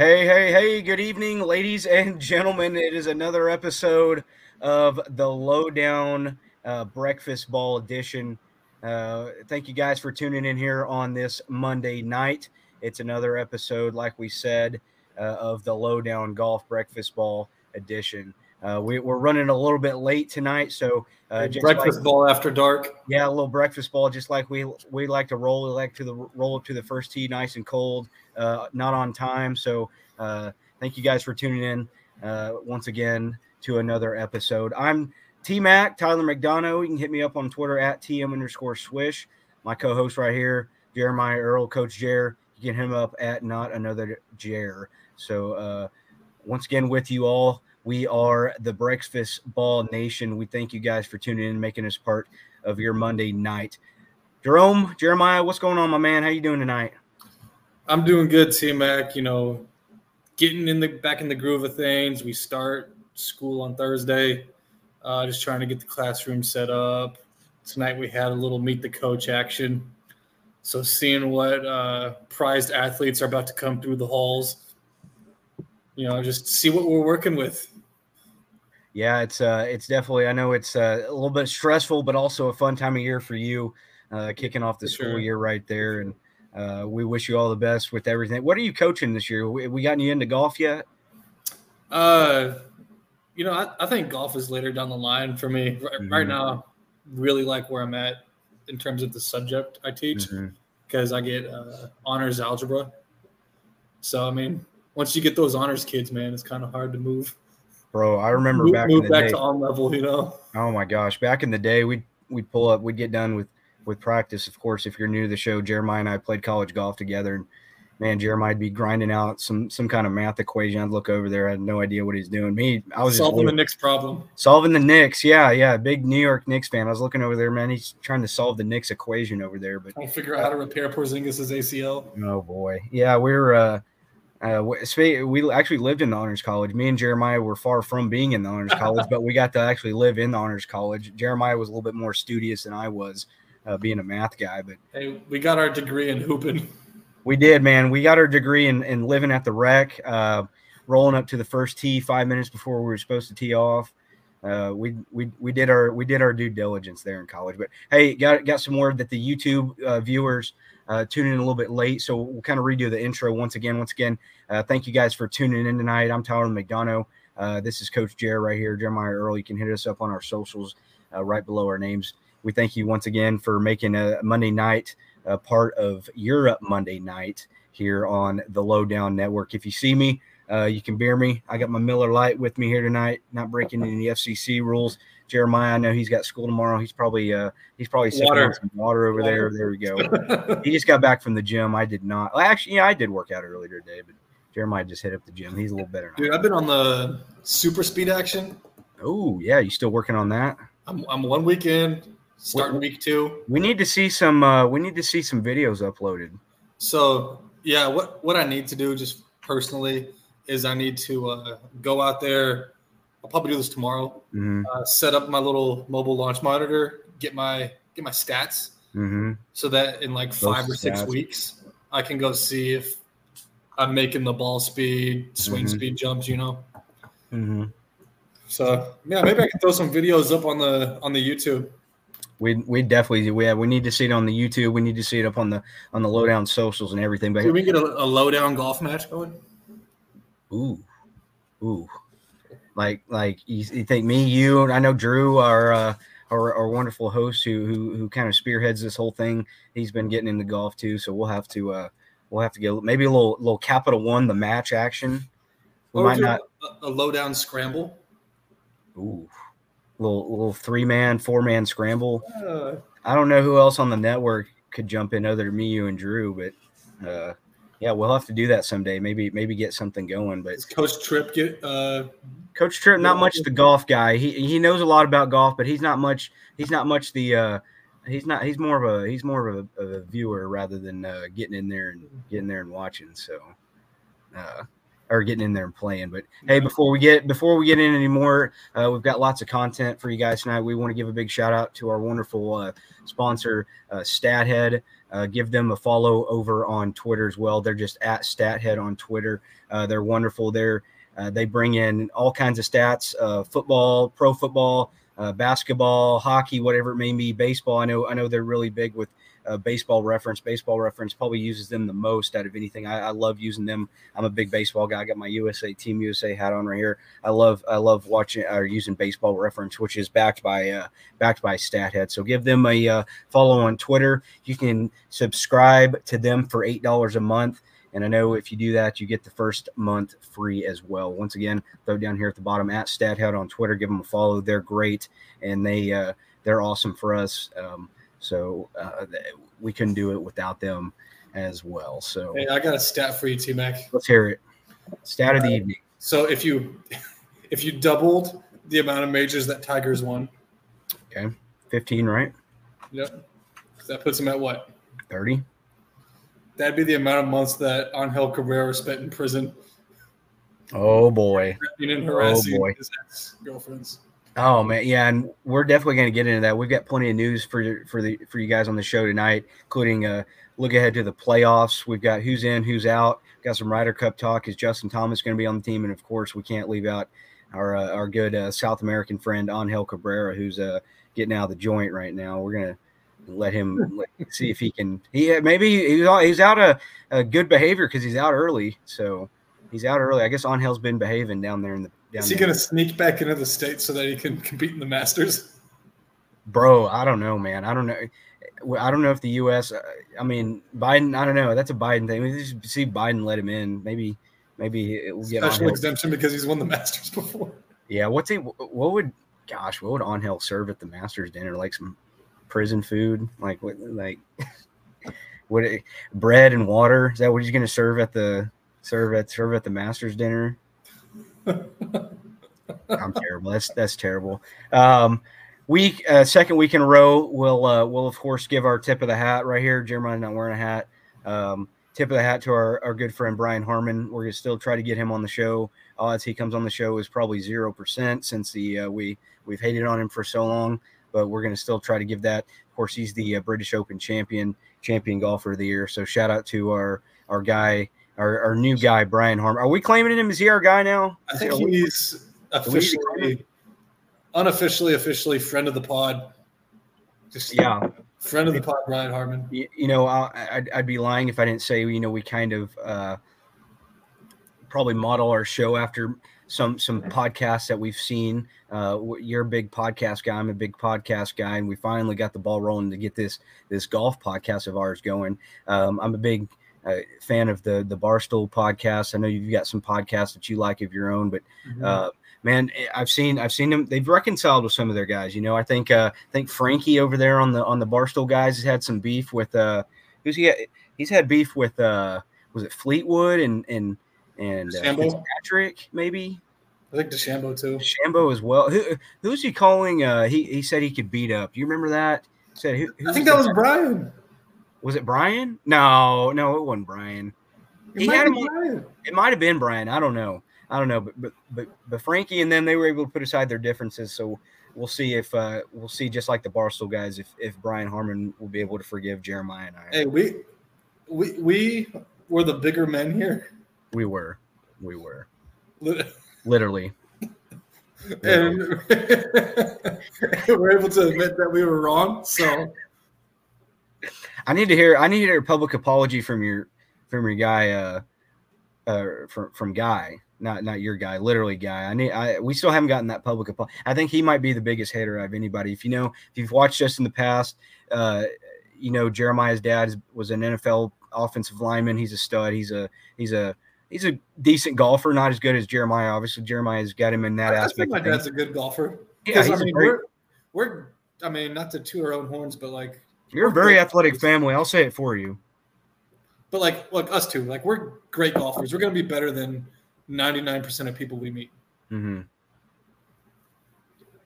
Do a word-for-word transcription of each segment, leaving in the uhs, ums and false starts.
Hey, hey, hey, good evening, ladies and gentlemen. It is another episode of the Lowdown uh, Breakfast Ball edition. Uh, thank you guys for tuning in here on this Monday night. It's another episode, like we said, uh, of the Lowdown Golf Breakfast Ball edition. Uh, we, we're running a little bit late tonight, so uh, just breakfast like, ball after dark. Yeah, a little breakfast ball, just like we we like to roll, like to the roll up to the first tee, nice and cold, uh, not on time. So uh, thank you guys for tuning in uh, once again to another episode. I'm T Mac, Tyler McDonough. You can hit me up on Twitter at T M underscore Swish. My co-host right here, Jeremiah Earl, Coach Jer. You can hit him up at Not Another Jer. So uh, once again, with you all. We are the Breakfast Ball Nation. We thank you guys for tuning in and making us part of your Monday night. Jerome, Jeremiah, what's going on, my man? How you doing tonight? I'm doing good, T-Mac. You know, getting in the back in the groove of things. We start school on Thursday. Uh, just trying to get the classroom set up. Tonight we had a little meet the coach action. So seeing what uh, prized athletes are about to come through the halls. You know, just see what we're working with. Yeah, it's uh, it's definitely. I know it's uh, a little bit stressful, but also a fun time of year for you, uh, kicking off the for school sure. year right there. And uh, we wish you all the best with everything. What are you coaching this year? We, we gotten you into golf yet? Uh, you know, I, I think golf is later down the line for me. Right, mm-hmm. right now, really like where I'm at in terms of the subject I teach because mm-hmm. I get uh, honors algebra. So I mean. Once you get those honors kids, man, it's kind of hard to move. Bro, I remember move, back move in the back day. to on level, you know. Oh my gosh, back in the day, we'd we'd pull up, we'd get done with with practice. Of course, if you're new to the show, Jeremiah and I played college golf together, and man, Jeremiah'd be grinding out some some kind of math equation. I'd look over there, I had no idea what he's doing. Me, I was solving just, the Knicks problem. Solving the Knicks, yeah, yeah. Big New York Knicks fan. I was looking over there, man. He's trying to solve the Knicks equation over there, but trying to figure out how to repair Porzingis's A C L. Oh boy, yeah, we're. uh Uh, we actually lived in the Honors College. Me and Jeremiah were far from being in the Honors College, but we got to actually live in the Honors College. Jeremiah was a little bit more studious than I was, uh, being a math guy. But hey, we got our degree in hooping. We did, man. We got our degree in, in living at the rec, uh, rolling up to the first tee five minutes before we were supposed to tee off. Uh, we we we did our we did our due diligence there in college. But hey, got got some word that the YouTube uh, viewers. Uh, tuning in a little bit late, so we'll kind of redo the intro once again. Once again, uh, thank you guys for tuning in tonight. I'm Tyler McDonough. Uh, this is Coach Jer right here, Jeremiah Earl. You can hit us up on our socials uh, right below our names. We thank you once again for making a Monday night a part of Europe Monday night here on the Lowdown Network. If you see me, uh, you can beer me. I got my Miller Lite with me here tonight, not breaking any F C C rules. Jeremiah, I know he's got school tomorrow. He's probably uh, he's probably sipping on some water over water. there. There we go. He just got back from the gym. I did not. Well, actually, yeah, I did work out earlier today, but Jeremiah just hit up the gym. He's a little better now. Dude, I've been on the super speed action. Oh, yeah. You still working on that? I'm I'm one weekend, starting we, week two. We need to see some uh, we need to see some videos uploaded. So yeah, what, what I need to do just personally is I need to uh, go out there. I'll probably do this tomorrow. Mm-hmm. Uh, set up my little mobile launch monitor. Get my get my stats, mm-hmm. so that in like Those five or stats. six weeks, I can go see if I'm making the ball speed, swing mm-hmm. speed jumps. You know. Mm-hmm. So yeah, maybe I can throw some videos up on the on the YouTube. We we definitely we have, we need to see it on the YouTube. We need to see it up on the on the Lowdown socials and everything. But can we get a, a Lowdown golf match going? Ooh, ooh. Like, like you, you think me, you, and I know Drew, our, uh, our our wonderful host, who who who kind of spearheads this whole thing. He's been getting into golf too, so we'll have to uh, we'll have to get maybe a little little Capital One the match action. We or might not a, a Lowdown scramble. Ooh, little little three man, four man scramble. Uh, I don't know who else on the network could jump in other than me, you, and Drew, but uh, yeah, we'll have to do that someday. Maybe maybe get something going. But does Coach Tripp get? Uh, Coach Tripp, not much the golf guy. He he knows a lot about golf, but he's not much. He's not much the. Uh, he's not. He's more of a. He's more of a, of a viewer rather than uh, getting in there and getting there and watching. So, uh, or getting in there and playing. But hey, before we get before we get in any more, uh, we've got lots of content for you guys tonight. We want to give a big shout out to our wonderful uh, sponsor, uh, StatHead. Uh, give them a follow over on Twitter as well. They're just at StatHead on Twitter. Uh, they're wonderful. They're uh, they bring in all kinds of stats: uh, football, pro football, uh, basketball, hockey, whatever it may be. Baseball. I know. I know they're really big with. Uh, baseball reference. Baseball reference probably uses them the most out of anything. I, I love using them. I'm a big baseball guy. I got my U S A Team U S A hat on right here. I love I love watching or using Baseball Reference, which is backed by uh, backed by StatHead. So give them a uh, follow on Twitter. You can subscribe to them for eight dollars a month. And I know if you do that, you get the first month free as well. Once again, throw down here at the bottom at StatHead on Twitter. Give them a follow. They're great and they uh, they're awesome for us. Um, So uh, we couldn't do it without them as well. So hey, I got a stat for you too, Mac. Let's hear it. Stat of the uh, evening. So if you if you doubled the amount of majors that Tigers won. Okay. fifteen, right? Yep. That puts them at what? thirty. That'd be the amount of months that Angel Cabrera spent in prison. Oh, boy. And harassing oh, boy. His ex-girlfriends. Oh, man. Yeah, and we're definitely going to get into that. We've got plenty of news for for the for you guys on the show tonight, including a look ahead to the playoffs. We've got who's in, who's out. We've got some Ryder Cup talk. Is Justin Thomas going to be on the team? And, of course, we can't leave out our uh, our good uh, South American friend, Angel Cabrera, who's uh, getting out of the joint right now. We're going to let him let, see if he can – He maybe he's out, he's out of uh, good behavior because he's out early. So he's out early. I guess Angel's been behaving down there in the – Is he going to sneak back into the States so that he can compete in the Masters? Bro, I don't know, man. I don't know. I don't know if the U S – I mean, Biden – I don't know. That's a Biden thing. We just see Biden let him in. Maybe maybe it will get special exemption because he's won the Masters before. Yeah, what's he, what would – gosh, what would Angel serve at the Masters dinner? Like some prison food? Like what? Like what? Bread and water? Is that what he's going to serve at the serve at serve at the Masters dinner? I'm terrible. That's that's terrible. Um, week uh, second week in a row. We'll uh, we'll of course give our tip of the hat right here. Jeremiah's not wearing a hat. Um, tip of the hat to our, our good friend Brian Harman. We're gonna still try to get him on the show. Odds he comes on the show is probably zero percent since the uh, we we've hated on him for so long. But we're gonna still try to give that. Of course, he's the uh, British Open champion champion golfer of the year. So shout out to our our guy. Our, our new guy, Brian Harman. Are we claiming him? Is he our guy now? I think he's officially, unofficially, officially friend of the pod. Just yeah, friend of the pod, Brian Harman. You, you know, I, I'd, I'd be lying if I didn't say, you know, we kind of uh, probably model our show after some some podcasts that we've seen. Uh, you're a big podcast guy. I'm a big podcast guy, and we finally got the ball rolling to get this this golf podcast of ours going. Um, I'm a big Uh, fan of the the Barstool podcast. I know you've got some podcasts that you like of your own, but mm-hmm. uh, man, I've seen I've seen them. They've reconciled with some of their guys. You know, I think uh, I think Frankie over there on the on the Barstool guys has had some beef with uh, who's he? Had, he's had beef with uh, was it Fleetwood and and and uh, Fitzpatrick maybe? I think DeChambeau too. DeChambeau as well. Who who's he calling? Uh, he he said he could beat up. You remember that? He said who, who I think that was that? Brian. Was it Brian? No, no, it wasn't Brian. It, he might, had him, Brian. It might have been Brian. I don't know. I don't know. But, but but but Frankie and them, they were able to put aside their differences. So we'll see if uh, we'll see just like the Barstool guys if, if Brian Harman will be able to forgive Jeremiah and I. Hey, we we we were the bigger men here. We were, we were, literally. literally. And we're able to admit that we were wrong. So. I need to hear. I need to hear a public apology from your, from your guy, uh, uh, from from guy, not not your guy, literally guy. I need. I we still haven't gotten that public apology. I think he might be the biggest hater out of anybody. If you know, if you've watched us in the past, uh, you know Jeremiah's dad was an N F L offensive lineman. He's a stud. He's a he's a he's a decent golfer. Not as good as Jeremiah. Obviously, Jeremiah's got him in that I aspect. I think my dad's a good golfer. Yeah, he's I mean, a great, we're, we're. I mean, not to toot our own horns, but like. You're a very athletic family. I'll say it for you. But, like, look, us two, like, we're great golfers. We're going to be better than ninety-nine percent of people we meet. Mm-hmm.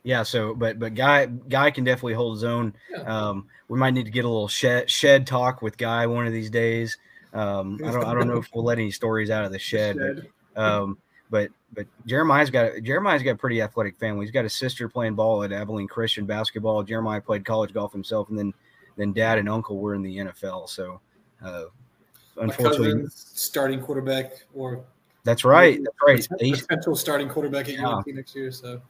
Yeah, so, but but Guy Guy can definitely hold his own. Yeah. Um, we might need to get a little shed, shed talk with Guy one of these days. Um, I don't I don't know if we'll let any stories out of the shed. The shed. But Um, but but Jeremiah's got Jeremiah's got a pretty athletic family. He's got a sister playing ball at Abilene Christian basketball. Jeremiah played college golf himself, and then then dad and uncle were in the N F L. So uh, unfortunately, starting quarterback or that's right, that's right, potential starting quarterback at U N C next year. So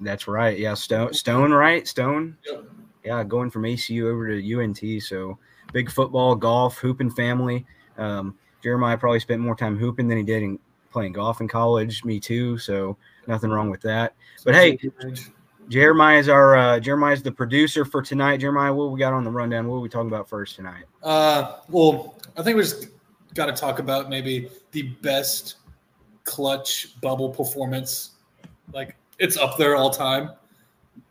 that's right, yeah. Stone Stone, right? Stone, yep. Yeah, going from A C U over to U N T. So big football, golf, hooping family. Um, Jeremiah probably spent more time hooping than he did in playing golf in college. Me too. So nothing wrong with that. But hey, Jeremiah's our uh, Jeremiah's the producer for tonight. Jeremiah, what we got on the rundown? What are we talking about first tonight? Uh, well, I think we just got to talk about maybe the best clutch bubble performance. Like it's up there all time.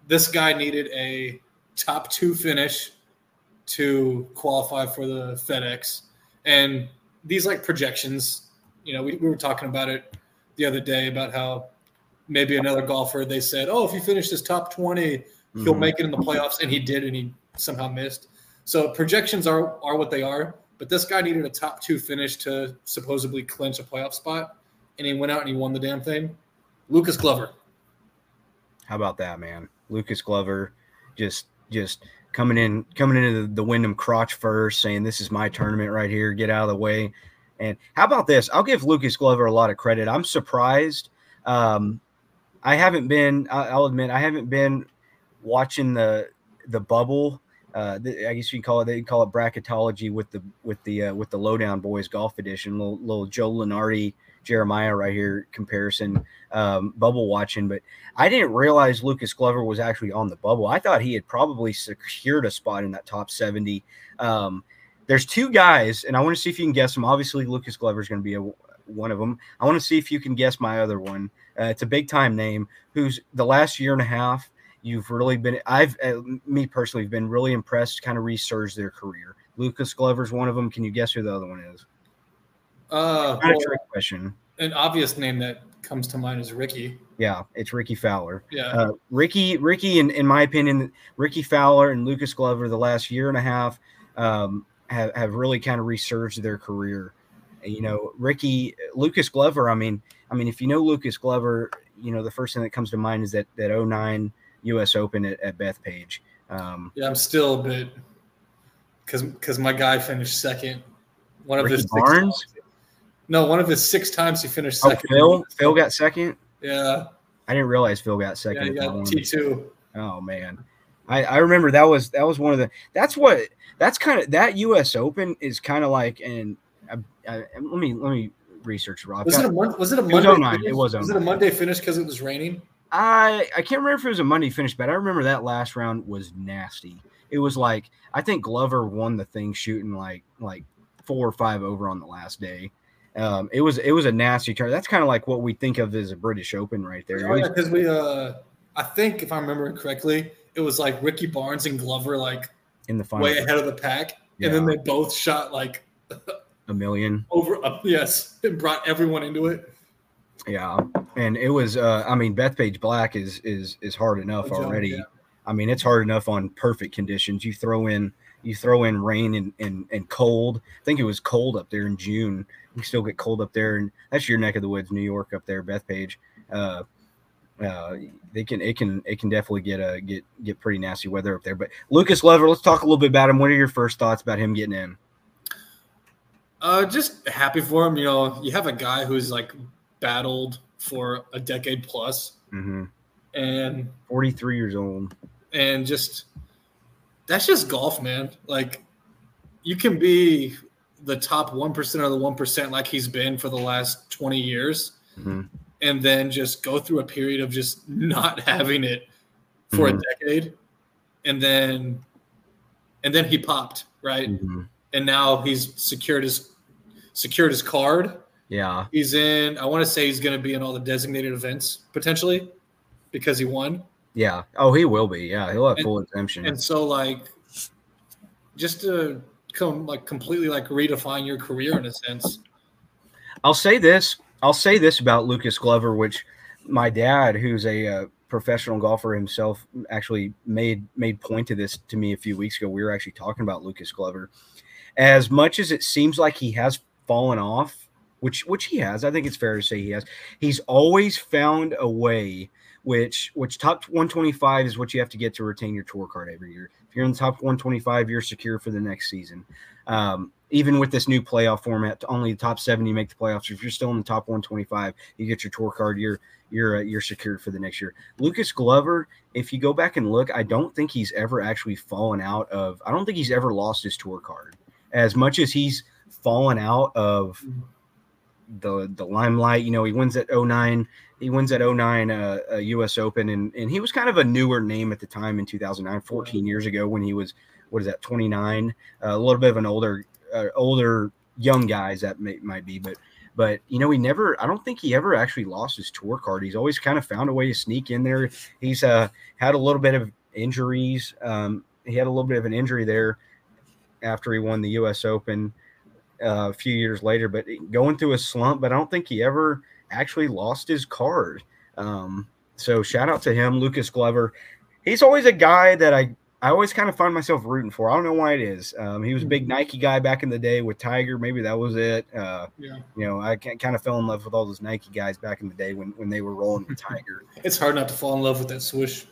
This guy needed a top two finish to qualify for the FedEx. And these like projections, you know, we, we were talking about it the other day about how maybe another golfer, they said, oh, if he finishes top twenty, mm-hmm. he'll make it in the playoffs. And he did, and he somehow missed. So projections are, are what they are. But this guy needed a top two finish to supposedly clinch a playoff spot. And he went out and he won the damn thing. Lucas Glover. How about that, man? Lucas Glover just just – Coming in, coming into the Wyndham crotch first, saying this is my tournament right here. Get out of the way. And how about this? I'll give Lucas Glover a lot of credit. I'm surprised. Um, I haven't been. I'll admit I haven't been watching the the bubble. Uh, the, I guess you call it. They call it bracketology with the with the uh, with the Lowdown Boys Golf Edition. Little, little Joe Lunardi, Jeremiah right here comparison. Um, bubble watching, but I didn't realize Lucas Glover was actually on the bubble. I thought he had probably secured a spot in that top seventy. Um, there's two guys, and I want to see if you can guess them. Obviously, Lucas Glover is going to be a, one of them. I want to see if you can guess my other one. Uh, it's a big time name. Who's the last year and a half? You've really been. I've uh, me personally have been really impressed. Kind of resurged their career. Lucas Glover's one of them. Can you guess who the other one is? Uh, well, a trick question. An obvious name that comes to mind is Rickie. Yeah, it's Rickie Fowler. Yeah, uh, Rickie, Rickie, in, in my opinion, Rickie Fowler and Lucas Glover the last year and a half um, have have really kind of resurged their career. You know, Rickie, Lucas Glover. I mean, I mean, if you know Lucas Glover, you know the first thing that comes to mind is that that oh nine U S Open at, at Bethpage. Um, yeah, I'm still a bit because because my guy finished second. One of Ricky his Barnes. No, one of his six times he finished second. Oh, Phil? Phil got second? Yeah. I didn't realize Phil got second. Yeah, he got T two. Oh, man. I, I remember that was that was one of the – that's what – that's kind of – that U S Open is kind of like – and I, I, let me let me research, Rob. Was, was it a Monday finish? It was Was it a Monday finish because it was raining? I, I can't remember if it was a Monday finish, but I remember that last round was nasty. It was like – I think Glover won the thing shooting like like four or five over on the last day. Um, it was it was a nasty turn. That's kind of like what we think of as a British Open right there. Yeah, because we, uh, I think if I remember correctly, it was like Rickie Barnes and Glover like in the final way ahead of the pack, yeah. And then they both shot like a million over. Uh, yes, and brought everyone into it. Yeah, and it was. Uh, I mean, Bethpage Black is is is hard enough job, already. Yeah. I mean, it's hard enough on perfect conditions. You throw in. You throw in rain and, and, and cold. I think it was cold up there in June. We still get cold up there, and that's your neck of the woods, New York up there, Bethpage. Uh, uh, they can it can it can definitely get a get get pretty nasty weather up there. But Lucas Glover, let's talk a little bit about him. What are your first thoughts about him getting in? Uh, just happy for him. You know, you have a guy who's like battled for a decade plus, mm-hmm. and forty-three years old, and just. That's just golf, man. Like, you can be the top one percent or the one percent like he's been for the last twenty years mm-hmm. and then just go through a period of just not having it for mm-hmm. a decade. And then and then he popped, right? Mm-hmm. And now he's secured his secured his card. Yeah. He's in – I want to say he's going to be in all the designated events potentially because he won. Yeah. Oh, he will be. Yeah, he'll have and, full exemption. And so, like, just to come like completely like redefine your career in a sense. I'll say this. I'll say this about Lucas Glover, which my dad, who's a uh, professional golfer himself, actually made made point to this to me a few weeks ago. We were actually talking about Lucas Glover. As much as it seems like he has fallen off which which he has. I think it's fair to say he has. He's always found a way, which which top one twenty-five is what you have to get to retain your tour card every year. If you're in the top one twenty-five, you're secure for the next season. Um, even with this new playoff format, only the top seventy make the playoffs. If you're still in the top one twenty-five, you get your tour card. You're you're uh, you're secured for the next year. Lucas Glover, if you go back and look, I don't think he's ever actually fallen out of. I don't think he's ever lost his tour card. As much as he's fallen out of the the limelight, you know, he wins at oh nine. He wins at oh nine uh, a U S Open, and and he was kind of a newer name at the time in two thousand nine, fourteen years ago when he was, what is that, twenty-nine? Uh, a little bit of an older, uh, older young guys that may, might be, but but you know, he never. I don't think he ever actually lost his tour card. He's always kind of found a way to sneak in there. He's uh, had a little bit of injuries. Um, he had a little bit of an injury there after he won the U S Open uh, a few years later, but going through a slump, but I don't think he ever actually lost his card. Um, so shout out to him, Lucas Glover. He's always a guy that I, I always kind of find myself rooting for. I don't know why it is. Um, he was a big Nike guy back in the day with Tiger. Maybe that was it. Uh, yeah. You know, I kind of fell in love with all those Nike guys back in the day when, when they were rolling with Tiger. It's hard not to fall in love with that swoosh.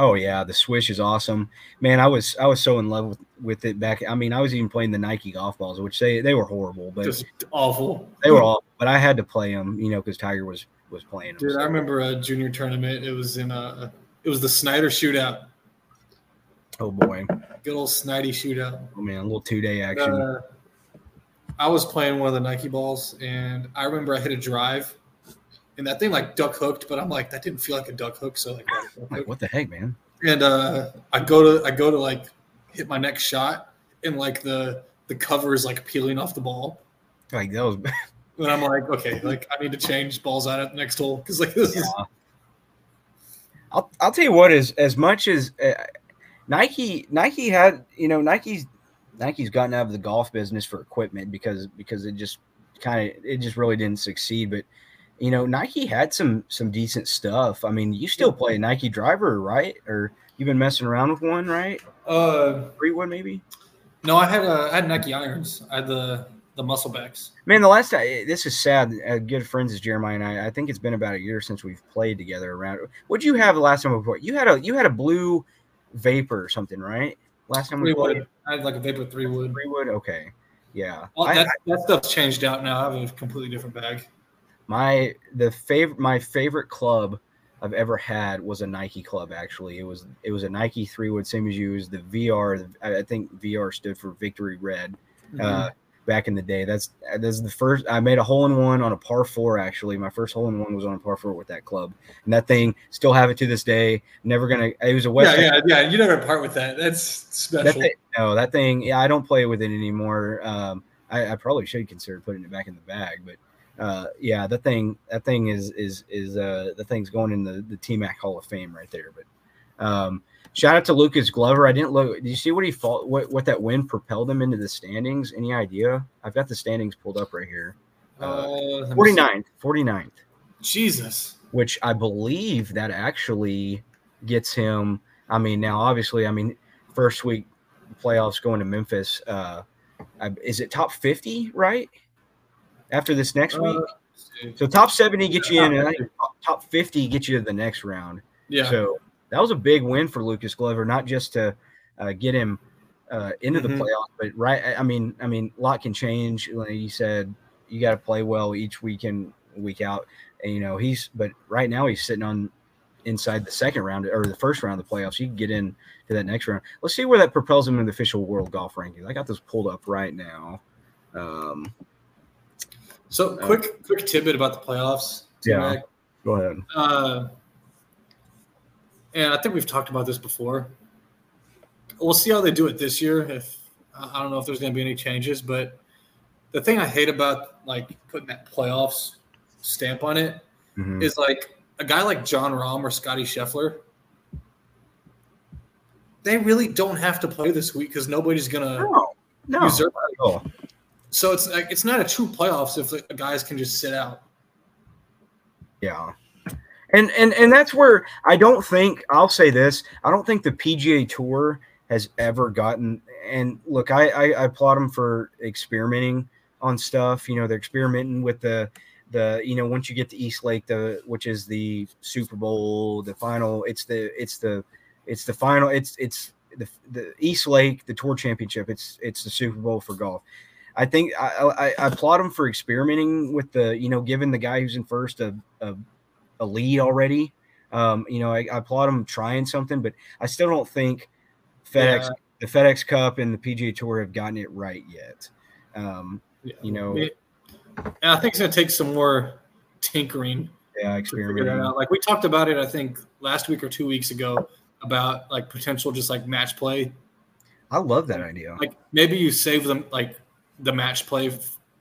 Oh yeah, the swish is awesome, man. I was I was so in love with, with it back. I mean, I was even playing the Nike golf balls, which they they were horrible, but just awful. They were awful, but I had to play them, you know, because Tiger was was playing them. Dude, so. I remember a junior tournament. It was in a it was the Snyder Shootout. Oh boy, good old Snidey Shootout. Oh man, a little two day action. Uh, I was playing one of the Nike balls, and I remember I hit a drive. And that thing like duck hooked, but I'm like, that didn't feel like a duck hook. So like, like what the heck, man? And uh, I go to I go to like hit my next shot, and like the the cover is like peeling off the ball. Like that was bad. And I'm like, okay, like I need to change balls out at the next hole because like this yeah. is. I'll I'll tell you what is as much as uh, Nike Nike had you know Nike's Nike's gotten out of the golf business for equipment because because it just kind of it just really didn't succeed, but. You know, Nike had some some decent stuff. I mean, you still play a Nike driver, right? Or you've been messing around with one, right? Uh, free one maybe. No, I had a I had Nike irons. I had the the muscle backs. Man, the last time this is sad. Good friends is Jeremiah and I. I think it's been about a year since we've played together around. What'd you have the last time we played? You had a you had a blue Vapor or something, right? Last time we three played, wood. I had like a Vapor three wood. Three wood, okay, yeah. Well, that, I, that stuff's changed out now. I have a completely different bag. My the favorite my favorite club I've ever had was a Nike club. Actually, it was it was a Nike three wood, same as you. It was the V R. I think V R stood for Victory Red. Mm-hmm. uh, back in the day. That's that's the first I made a hole in one on a par four. Actually, my first hole in one was on a par four with that club, and that thing still have it to this day. Never gonna. It was a West. Yeah, yeah, yeah. You never part with that. That's special. That thing, no, that thing. Yeah, I don't play with it anymore. Um, I, I probably should consider putting it back in the bag, but. Uh, yeah, that thing, that thing is, is, is, uh, the thing's going in the, the T-Mac Hall of Fame right there. But, um, shout out to Lucas Glover. I didn't look, did you see what he fought, what, what that win propelled him into the standings? Any idea? I've got the standings pulled up right here. Uh, uh forty-ninth, forty-ninth. Jesus. Which I believe that actually gets him. I mean, now obviously, I mean, first week playoffs going to Memphis, uh, I, is it top fifty, right? After this next week, uh, so top seventy gets you in, and I think top fifty gets you to the next round. Yeah. So that was a big win for Lucas Glover, not just to uh, get him uh, into mm-hmm. the playoffs, but right. I mean, I mean, a lot can change. Like you said, you got to play well each week in, week out. And, you know, he's but right now he's sitting on inside the second round or the first round of the playoffs. You can get in to that next round. Let's see where that propels him in the official world golf rankings. I got this pulled up right now. Um, So quick, quick tidbit about the playoffs. Yeah, Mac. Go ahead. Uh, and I think we've talked about this before. We'll see how they do it this year. If I don't know if there's going to be any changes, but the thing I hate about like putting that playoffs stamp on it mm-hmm. is like a guy like John Rahm or Scottie Scheffler. They really don't have to play this week because nobody's going to no, no. usurp it at all. So it's like, it's not a true playoffs if the guys can just sit out. Yeah. And, and and that's where I don't think – I'll say this. I don't think the P G A Tour has ever gotten – and, look, I, I, I applaud them for experimenting on stuff. You know, they're experimenting with the the you know, once you get to East Lake, the which is the Super Bowl, the final. It's the it's the it's the final. It's it's the the East Lake, the Tour Championship. It's it's the Super Bowl for golf. I think I, I, I applaud him for experimenting with the, you know, giving the guy who's in first a a, a lead already. Um, you know, I, I applaud him trying something, but I still don't think FedEx, yeah. the FedEx Cup and the P G A Tour have gotten it right yet. Um, yeah. You know, I think it's going to take some more tinkering. Yeah, experimenting. Like we talked about it, I think last week or two weeks ago about like potential just like match play. I love that idea. Like maybe you save them like the match play,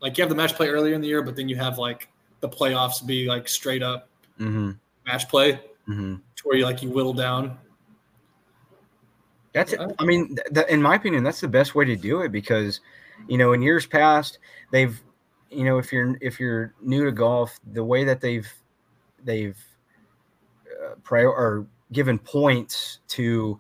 like you have the match play earlier in the year, but then you have like the playoffs be like straight up mm-hmm. match play mm-hmm. to where you like you whittle down. That's, I mean, th- th- in my opinion, that's the best way to do it because, you know, in years past, they've, you know, if you're if you're new to golf, the way that they've they've uh, prior or given points to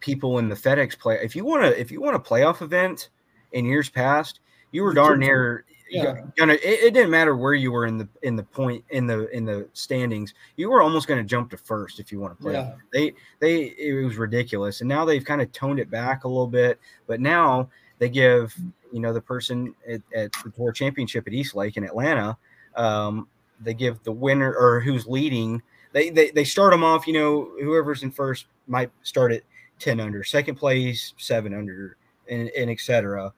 people in the FedEx play. If you want to, if you want a playoff event in years past, you were darn near yeah. gonna. It, it didn't matter where you were in the in the point in the in the standings. You were almost going to jump to first if you want to play. Yeah. They they it was ridiculous, and now they've kind of toned it back a little bit. But now they give you know the person at, at the Tour Championship at East Lake in Atlanta, um, they give the winner or who's leading. They they they start them off. You know, whoever's in first might start at ten under, second place seven under, and and et cetera.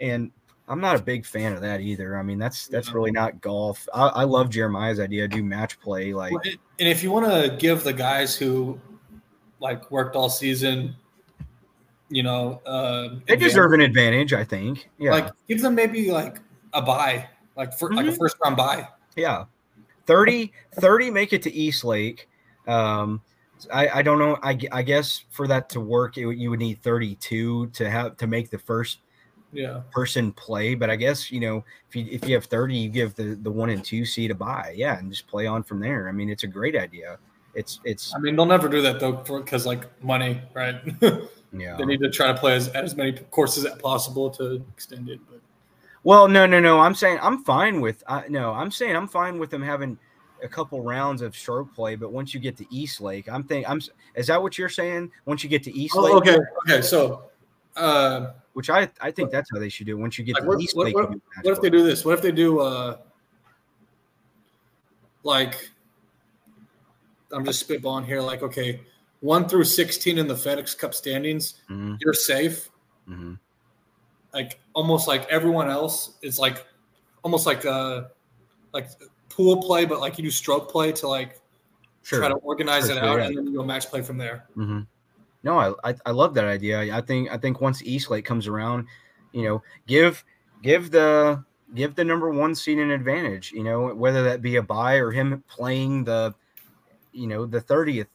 And I'm not a big fan of that either. I mean, that's that's really not golf. I, I love Jeremiah's idea to do match play. Like, and if you want to give the guys who like worked all season, you know, uh, they deserve an advantage. I think, yeah. Like, give them maybe like a bye, like for, mm-hmm. like a first round bye. Yeah, thirty, thirty make it to East Lake. Um, I, I don't know. I, I guess for that to work, it, you would need thirty-two to have to make the first. Yeah, person play, but I guess you know if you if you have thirty, you give the, the one and two seed a bye, yeah, and just play on from there. I mean, it's a great idea. It's it's. I mean, they'll never do that though, because like money, right? Yeah, they need to try to play as as many courses as possible to extend it. But. Well, no, no, no. I'm saying I'm fine with. Uh, no, I'm saying I'm fine with them having a couple rounds of short play, but once you get to East Lake, I'm think I'm. Is that what you're saying? Once you get to East oh, Lake, okay, okay, so. Uh, Which I, I think that's how they should do it. Once you get like to what, East Lake, what, what, what if they do this? What if they do uh, like I'm just spitballing here? Like okay, one through sixteen in the FedEx Cup standings, mm-hmm. you're safe. Mm-hmm. Like almost like everyone else, it's like almost like a like pool play, but like you do stroke play to like sure. try to organize For it sure, out, yeah. and then you go match play from there. Mm-hmm. No, I I love that idea. I think I think once East Lake comes around, you know, give give the give the number one seed an advantage. You know, whether that be a bye or him playing the, you know, the thirtieth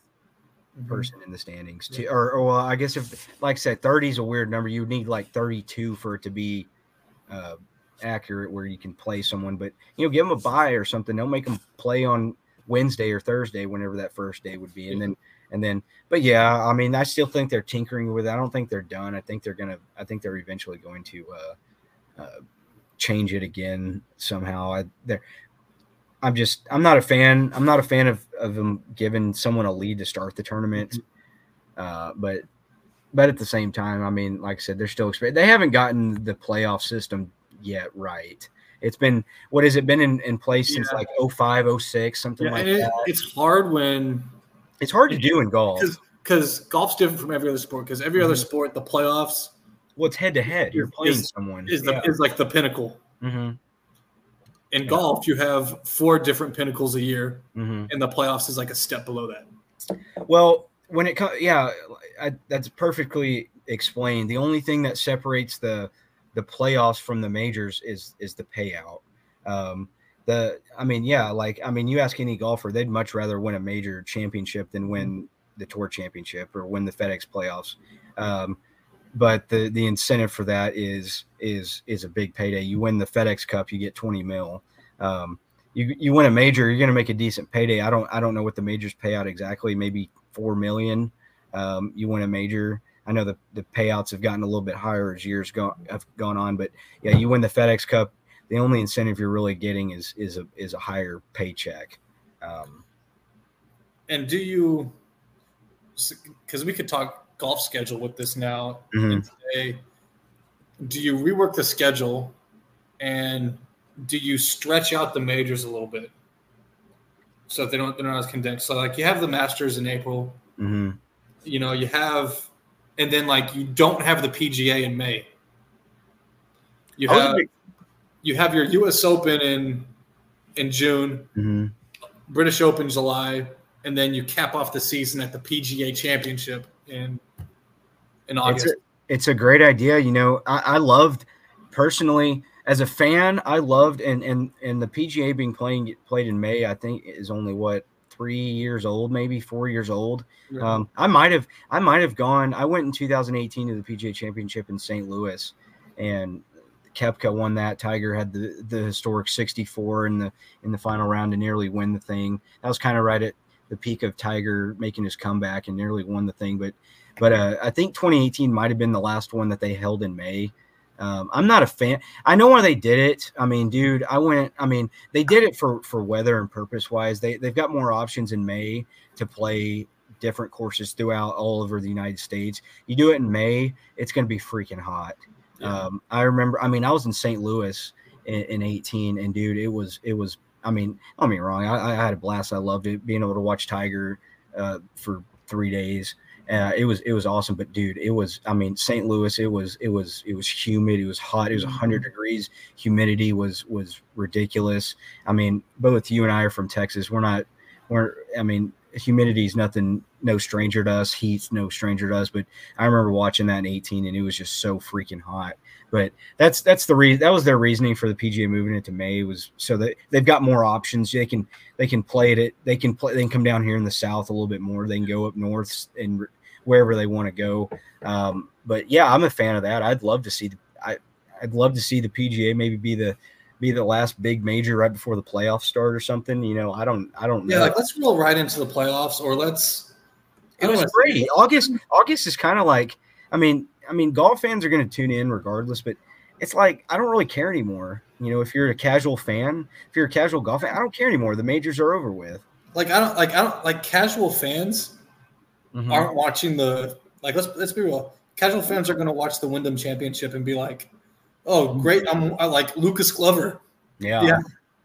person in the standings. To, or or well, I guess if like I said, thirty is a weird number. You would need like thirty-two for it to be uh, accurate where you can play someone. But you know, give them a bye or something. They'll make them play on Wednesday or Thursday, whenever that first day would be, and then. And then, but yeah, I mean, I still think they're tinkering with it. I don't think they're done. I think they're going to, I think they're eventually going to uh, uh, change it again somehow. I, they're, I'm just, I'm not a fan. I'm not a fan of, of them giving someone a lead to start the tournament. Uh, but, but at the same time, I mean, like I said, they're still, they haven't gotten the playoff system yet. Right. It's been, what has it been in, in place yeah. since like oh five, oh six, something yeah, like it, that. It's hard when. It's hard to do in golf because golf's different from every other sport. Because every mm-hmm. other sport, the playoffs, well, it's head to head. You're playing is, someone is the yeah. is like the pinnacle. Mm-hmm. In yeah. golf, you have four different pinnacles a year, mm-hmm. and the playoffs is like a step below that. Well, when it comes, yeah, I, that's perfectly explained. The only thing that separates the the playoffs from the majors is is the payout. Um, The, I mean, yeah, like, I mean, you ask any golfer, they'd much rather win a major championship than win the Tour Championship or win the FedEx playoffs. Um, but the, the incentive for that is, is, is a big payday. You win the FedEx Cup, you get twenty mil. Um, you, you win a major, you're going to make a decent payday. I don't, I don't know what the majors pay out exactly, maybe four million. Um, you win a major. I know the, the payouts have gotten a little bit higher as years go, have gone on, but yeah, you win the FedEx Cup. the only incentive you're really getting is is a is a higher paycheck. Um, and do you, because we could talk golf schedule with this now, mm-hmm. and today, do you rework the schedule, and do you stretch out the majors a little bit so they don't they're not as condensed? So like you have the Masters in April, mm-hmm. you know you have, and then like you don't have the P G A in May. You have big... you have your U S Open in in June, mm-hmm. British Open July, and then you cap off the season at the P G A Championship in in August. It's a, it's a great idea. You know, I, I loved personally as a fan. I loved and and and the P G A being playing played in May. I think is only what three years old, maybe four years old. Yeah. Um, I might have I might have gone. I went in two thousand eighteen to the P G A Championship in Saint Louis, and Koepka won that. Tiger had the, the historic sixty-four in the in the final round to nearly win the thing. That was kind of right at the peak of Tiger making his comeback and nearly won the thing. But but uh, I think twenty eighteen might have been the last one that they held in May. Um, I'm not a fan. I know why they did it. I mean, dude, I went. I mean, they did it for for weather and purpose wise. They they've got more options in May to play different courses throughout all over the United States. You do it in May, it's going to be freaking hot. Um, I remember, I mean, I was in Saint Louis in, in eighteen, and dude, it was, it was, I mean, don't get me wrong. I, I had a blast. I loved it. Being able to watch Tiger, uh, for three days. Uh, it was, it was awesome. But dude, it was, I mean, Saint Louis, it was, it was, it was humid. It was hot. It was a hundred degrees. Humidity was, was ridiculous. I mean, both you and I are from Texas. We're not, we're, I mean, humidity is nothing, no stranger to us. Heat's no stranger to us. But I remember watching that in eighteen, and it was just so freaking hot. But that's that's the reason. That was their reasoning for the P G A moving it to May, was so that they've got more options. They can they can play it. They can play. They can come down here in the South a little bit more. They can go up north and wherever they want to go. Um, but yeah, I'm a fan of that. I'd love to see. The, I I'd love to see the P G A maybe be the. Be the last big major right before the playoffs start or something. You know, I don't, I don't know. Yeah, like let's roll right into the playoffs, or let's. It was great. August, August is kind of like, I mean, I mean, golf fans are going to tune in regardless, but it's like I don't really care anymore. You know, if you're a casual fan, if you're a casual golf fan, I don't care anymore. The majors are over with. Like I don't, like I don't, like casual fans mm-hmm. aren't watching the. Like let's let's be real. Casual fans are going to watch the Wyndham Championship and be like, oh, great. I'm I like Lucas Glover. Yeah. Yeah.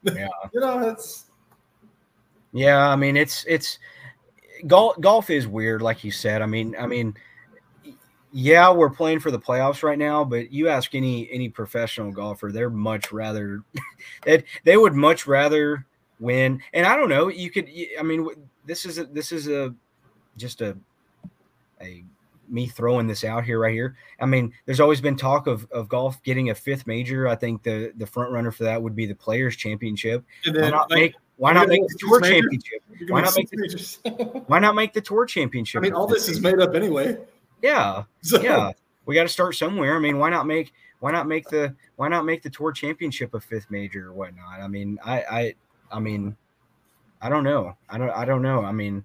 yeah. you know, it's. Yeah. I mean, it's, it's golf, golf is weird. Like you said, I mean, I mean, yeah, we're playing for the playoffs right now, but you ask any, any professional golfer, they're much rather that they, they would much rather win. And I don't know, you could, I mean, this is a, this is a, just a, a, me throwing this out here right here. I mean, there's always been talk of, of golf getting a fifth major. I think the, the front runner for that would be the Players Championship. Then, why not like, make why not make the Tour Championship? Why not make the, why not make the Tour Championship? I mean, all this, this is made up anyway. Yeah. So. Yeah. We got to start somewhere. I mean, why not make why not make the why not make the Tour Championship a fifth major or whatnot? I mean, I I I mean I don't know. I don't I don't know. I mean,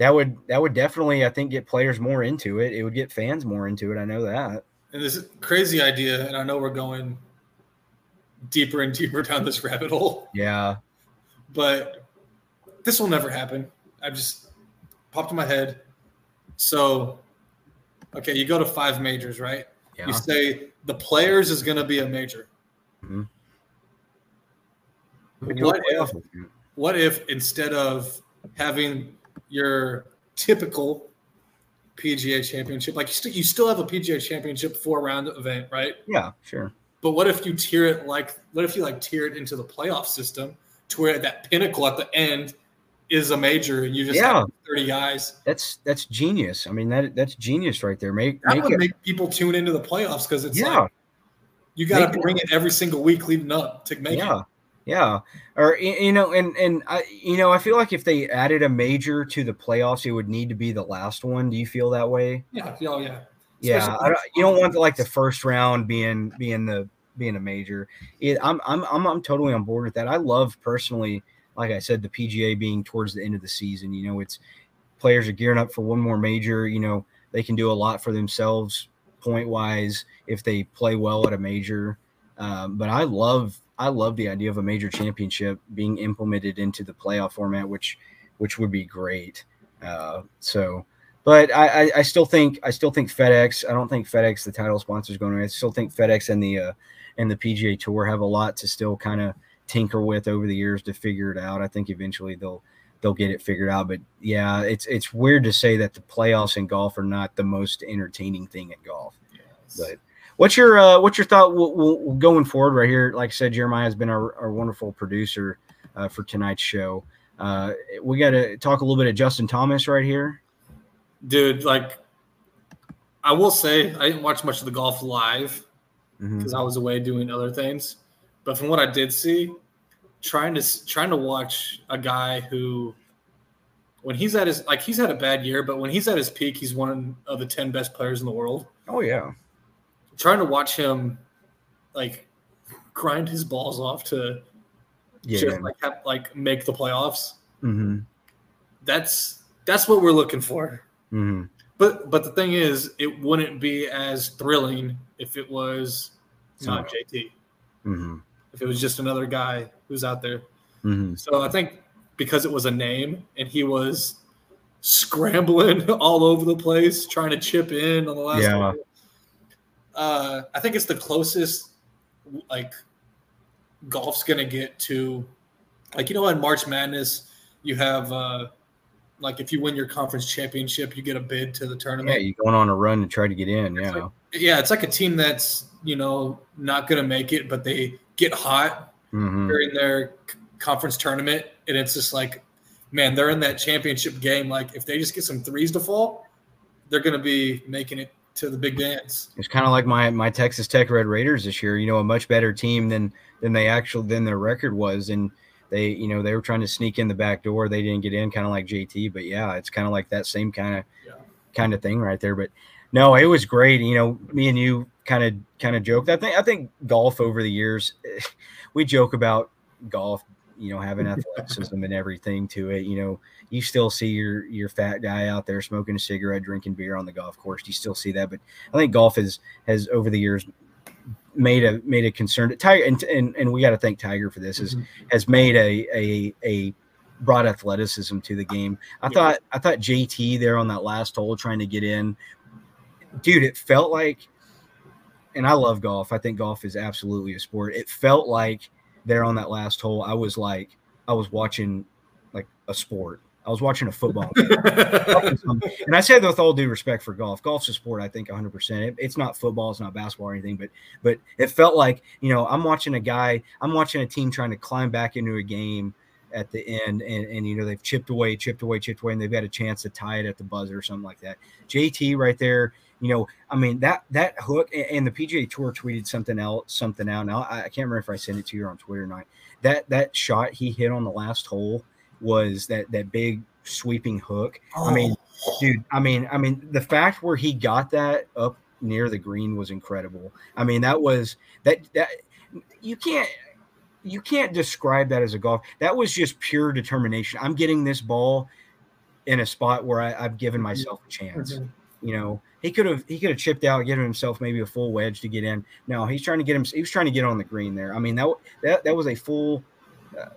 That would that would definitely, I think, get players more into it. It would get fans more into it. I know that. And this is a crazy idea, and I know we're going deeper and deeper down this rabbit hole. Yeah. But this will never happen. I just popped in my head. So, okay, you go to five majors, right? Yeah. You say the Players is going to be a major. Mm-hmm. What if, what if instead of having – your typical P G A Championship, like you, st- you still have a P G A Championship four round event, right? Yeah, sure. But what if you tier it like, what if you like tier it into the playoff system to where that pinnacle at the end is a major, and you just yeah. have thirty guys? That's that's genius. I mean that that's genius right there. Make that make would it. make people tune into the playoffs because it's yeah. like you got to bring it every single week leading up to make yeah. it. Yeah. Or, you know, and, and I, you know, I feel like if they added a major to the playoffs, it would need to be the last one. Do you feel that way? Yeah. I feel, yeah. Yeah. I don't, you don't want like the first round being, being the, being a major. It, I'm, I'm, I'm, I'm totally on board with that. I love personally, like I said, the P G A being towards the end of the season. You know, it's players are gearing up for one more major. You know, they can do a lot for themselves point wise if they play well at a major. Um, but I love, I love the idea of a major championship being implemented into the playoff format, which which would be great. Uh, so, but I, I, I still think I still think FedEx. I don't think FedEx, the title sponsor, is going away. I still think FedEx and the uh, and the P G A Tour have a lot to still kind of tinker with over the years to figure it out. I think eventually they'll they'll get it figured out. But yeah, it's it's weird to say that the playoffs in golf are not the most entertaining thing at golf. Yes. But what's your uh, what's your thought we'll, we'll, going forward right here? Like I said, Jeremiah has been our, our wonderful producer uh, for tonight's show. Uh, we got to talk a little bit of Justin Thomas right here, dude. Like, I will say, I didn't watch much of the golf live because mm-hmm. I was away doing other things. But from what I did see, trying to trying to watch a guy who, when he's at his like he's had a bad year, but when he's at his peak, he's one of the ten best players in the world. Oh yeah. Trying to watch him, like, grind his balls off to yeah. just like have, like make the playoffs. Mm-hmm. That's that's what we're looking for. Mm-hmm. But but the thing is, it wouldn't be as thrilling if it was not oh. J T. Mm-hmm. If it was just another guy who's out there. Mm-hmm. So I think because it was a name and he was scrambling all over the place, trying to chip in on the last yeah. one. Uh, I think it's the closest, like, golf's going to get to, like, you know, in March Madness, you have, uh, like, if you win your conference championship, you get a bid to the tournament. Yeah, you're going on a run to try to get in, yeah. It's like, yeah, it's like a team that's, you know, not going to make it, but they get hot mm-hmm. during their conference tournament, and it's just like, man, they're in that championship game. Like, if they just get some threes to fall, they're going to be making it to the big dance. It's kind of like my my Texas Tech Red Raiders this year. You know, a much better team than than they actually than their record was, and they you know they were trying to sneak in the back door. They didn't get in, kind of like J T. But yeah, it's kind of like that same kind of yeah. kind of thing right there. But no, it was great. You know, me and you kind of kind of joked. I think I think golf over the years, we joke about golf. You know, having athleticism and everything to it. You know, you still see your your fat guy out there smoking a cigarette, drinking beer on the golf course. You still see that, but I think golf has has over the years made a made a concern. Tiger and and, and we got to thank Tiger for this. Is mm-hmm. has made a a a brought athleticism to the game. I yeah. thought I thought J T there on that last hole trying to get in, dude. It felt like, and I love golf. I think golf is absolutely a sport. It felt like. There on that last hole, I was like, I was watching like a sport. I was watching a football game. And I say that with all due respect for golf. Golf's a sport, I think, one hundred percent. It, it's not football. It's not basketball or anything. But but it felt like, you know, I'm watching a guy, I'm watching a team trying to climb back into a game at the end. And, and you know, they've chipped away, chipped away, chipped away, and they've got a chance to tie it at the buzzer or something like that. J T right there. You know, I mean, that that hook, and the P G A Tour tweeted something else, something out. Now, I can't remember if I sent it to you on Twitter or not. That that shot he hit on the last hole was that that big sweeping hook. Oh. I mean, dude, I mean, I mean, the fact where he got that up near the green was incredible. I mean, that was that that you can't you can't describe that as a golf. That was just pure determination. I'm getting this ball in a spot where I, I've given myself a chance. Mm-hmm. You know, he could have he could have chipped out, given himself maybe a full wedge to get in. No, he's trying to get him. He was trying to get on the green there. I mean, that that that was a full uh,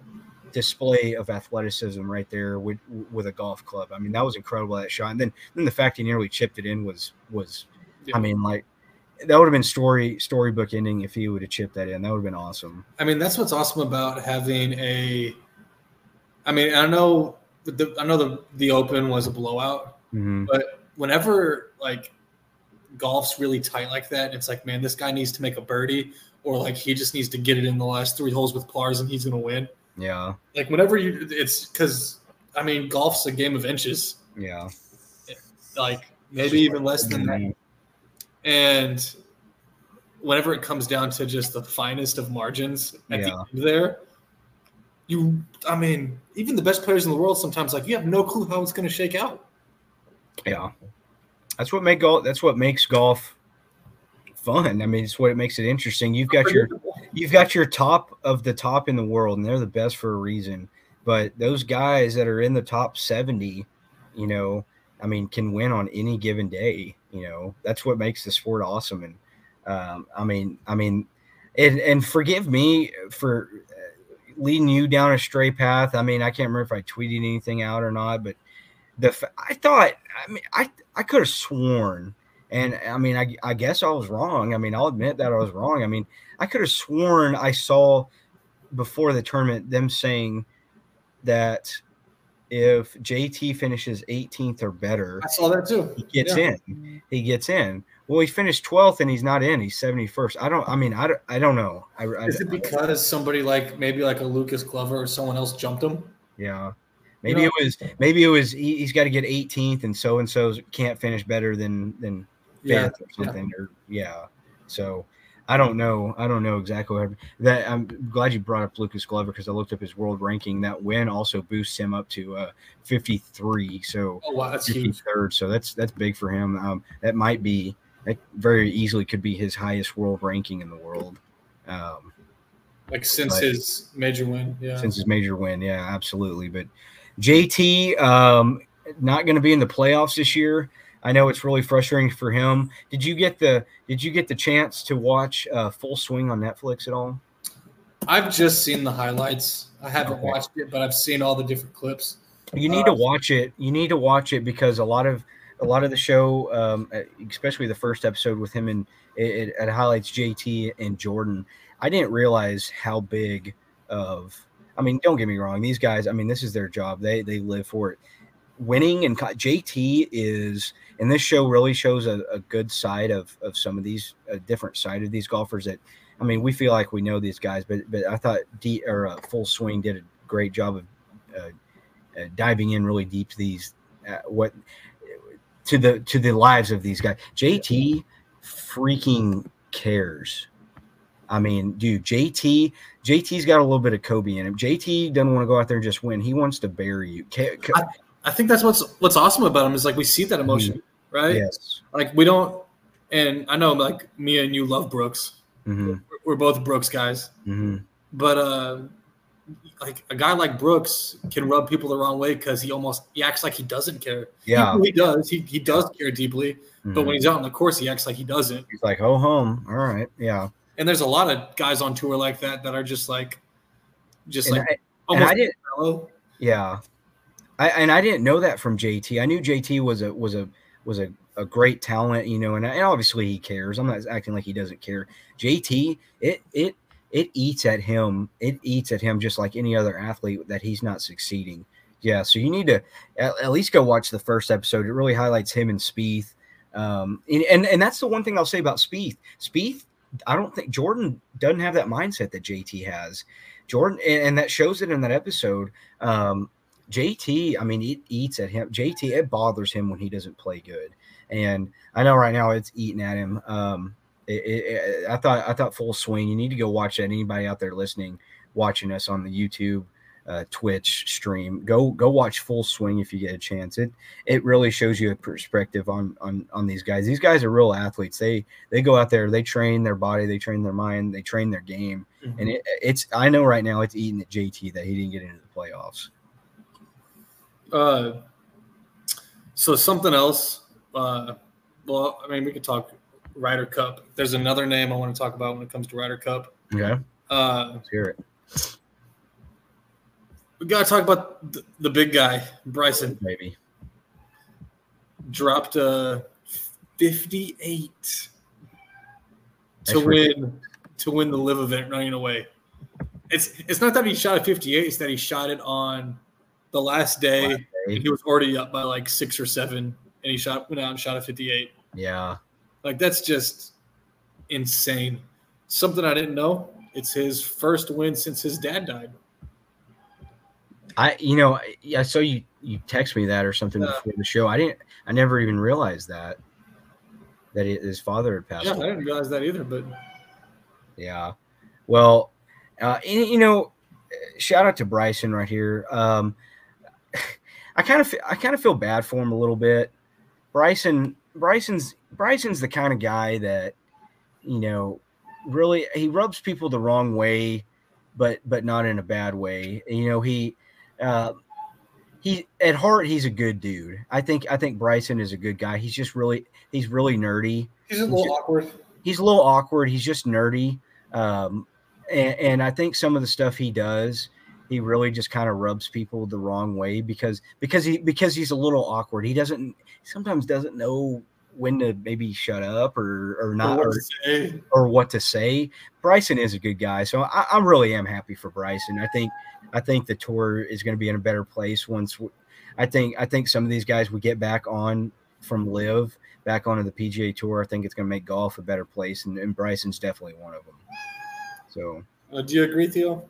display of athleticism right there with with a golf club. I mean, that was incredible, that shot. And then then the fact he nearly chipped it in was was, yeah. I mean, like that would have been story storybook ending if he would have chipped that in. That would have been awesome. I mean, that's what's awesome about having a. I mean, I know the I know the the Open was a blowout, mm-hmm. but. Whenever like golf's really tight like that, and it's like, man, this guy needs to make a birdie, or like he just needs to get it in the last three holes with pars, and he's gonna win. Yeah. Like whenever you, it's because I mean, golf's a game of inches. Yeah. Like maybe even less than that. And whenever it comes down to just the finest of margins at yeah. the end there, you, I mean, even the best players in the world sometimes like you have no clue how it's gonna shake out. Yeah, that's what make golf. That's what makes golf fun. I mean, it's what it makes it interesting. You've got your, you've got your top of the top in the world, and they're the best for a reason. But those guys that are in the top seventy, you know, I mean, can win on any given day. You know, that's what makes the sport awesome. And um, I mean, I mean, and and forgive me for leading you down a stray path. I mean, I can't remember if I tweeted anything out or not, but the fa- I thought, I mean, I I could have sworn, and I mean, I I guess I was wrong. I mean, I'll admit that I was wrong. I mean, I could have sworn I saw before the tournament them saying that if J T finishes eighteenth or better, I saw that too. He gets yeah. in. He gets in. Well, he finished twelfth and he's not in. He's seventy-first. I don't. I mean, I don't. I don't know. I, Is I, it because I, somebody like maybe like a Lucas Glover or someone else jumped him? Yeah, maybe you know? it was. Maybe it was. He, he's got to get eighteenth, and so and so can't finish better than than yeah. fifth or something. Yeah. Or yeah. So I don't know. I don't know exactly what happened. That I'm glad you brought up Lucas Glover because I looked up his world ranking. That win also boosts him up to uh, fifty-three. So oh, wow, that's fifty-third. Huge. So that's that's big for him. Um, that might be. That very easily could be his highest world ranking in the world. Um, like since his major win. Yeah. Since his major win. Yeah, absolutely. But J T, um, not going to be in the playoffs this year. I know it's really frustrating for him. Did you get the, did you get the chance to watch uh, Full Swing on Netflix at all? I've just seen the highlights. I haven't okay. watched it, but I've seen all the different clips. You need uh, to watch it. You need to watch it because a lot of, A lot of the show, um, especially the first episode with him, and it, it highlights J T and Jordan. I didn't realize how big of – I mean, don't get me wrong. These guys, I mean, this is their job. They they live for it. Winning and – J T is – and this show really shows a, a good side of, of some of these – a different side of these golfers that – I mean, we feel like we know these guys, but but I thought D, or uh, Full Swing did a great job of uh, uh, diving in really deep to these uh, – what – to the to the lives of these guys. J T freaking cares. I mean, dude, J T J T's got a little bit of Kobe in him. J T doesn't want to go out there and just win. He wants to bury you. K- K- I, I think that's what's what's awesome about him is like we see that emotion, mm-hmm. right? Yes. Like we don't, and I know like me and you love Brooks. Mm-hmm. We're, we're both Brooks guys. Mm-hmm. But uh, like a guy like Brooks can rub people the wrong way because he almost he acts like he doesn't care. Yeah, he, he does. He he does care deeply, mm-hmm. but when he's out on the course, he acts like he doesn't. He's like, "Oh, home, all right, yeah." And there's a lot of guys on tour like that that are just like, just and like I, almost. I didn't, mellow. Yeah, I and I didn't know that from J T. I knew J T was a was a was a, a great talent, you know, and, and obviously he cares. I'm not acting like he doesn't care. J T, it it. It eats at him. It eats at him just like any other athlete that he's not succeeding. Yeah, so you need to at, at least go watch the first episode. It really highlights him and Spieth. Um, and, and, and that's the one thing I'll say about Spieth. Spieth, I don't think – Jordan doesn't have that mindset that J T has. Jordan – and that shows it in that episode. Um, J T, I mean, it eats at him. J T, it bothers him when he doesn't play good. And I know right now it's eating at him. Um It, it, it, I thought I thought Full Swing. You need to go watch that. Anybody out there listening, watching us on the YouTube, uh, Twitch stream, go go watch Full Swing if you get a chance. It it really shows you a perspective on on on these guys. These guys are real athletes. They they go out there, they train their body, they train their mind, they train their game. Mm-hmm. And it, it's I know right now it's eating at J T that he didn't get into the playoffs. Uh, so something else. Uh, well, I mean, we could talk. Ryder Cup. There's another name I want to talk about when it comes to Ryder Cup. Okay. Uh, Let's hear it. We got to talk about the, the big guy, Bryson. Maybe. Dropped a fifty-eight That's to ridiculous. win to win the live event running away. It's it's not that he shot a fifty-eight, it's that he shot it on the last day. Last day. And he was already up by like six or seven, and he shot went out and shot a fifty-eight. Yeah. Like, that's just insane. Something I didn't know. It's his first win since his dad died. I, you know, I saw you, you text me that or something uh, before the show. I didn't, I never even realized that, that his father had passed yeah, away. I didn't realize that either, but. Yeah. Well, uh, and, you know, shout out to Bryson right here. Um, I kind of, I kind of feel bad for him a little bit. Bryson, Bryson's, Bryson's the kind of guy that, you know, really he rubs people the wrong way, but but not in a bad way. You know, he uh, he at heart he's a good dude. I think I think Bryson is a good guy. He's just really he's really nerdy. He's a little he's just, awkward. He's a little awkward. He's just nerdy. Um, and, and I think some of the stuff he does, he really just kind of rubs people the wrong way because because he because he's a little awkward. He doesn't sometimes doesn't know when to maybe shut up or or not or what, or, or what to say. Bryson is a good guy, so I, I really am happy for Bryson. I think I think the tour is going to be in a better place once. We, I think I think some of these guys we get back on from Live back onto the P G A Tour. I think it's going to make golf a better place, and, and Bryson's definitely one of them. So, uh, do you agree, Theo?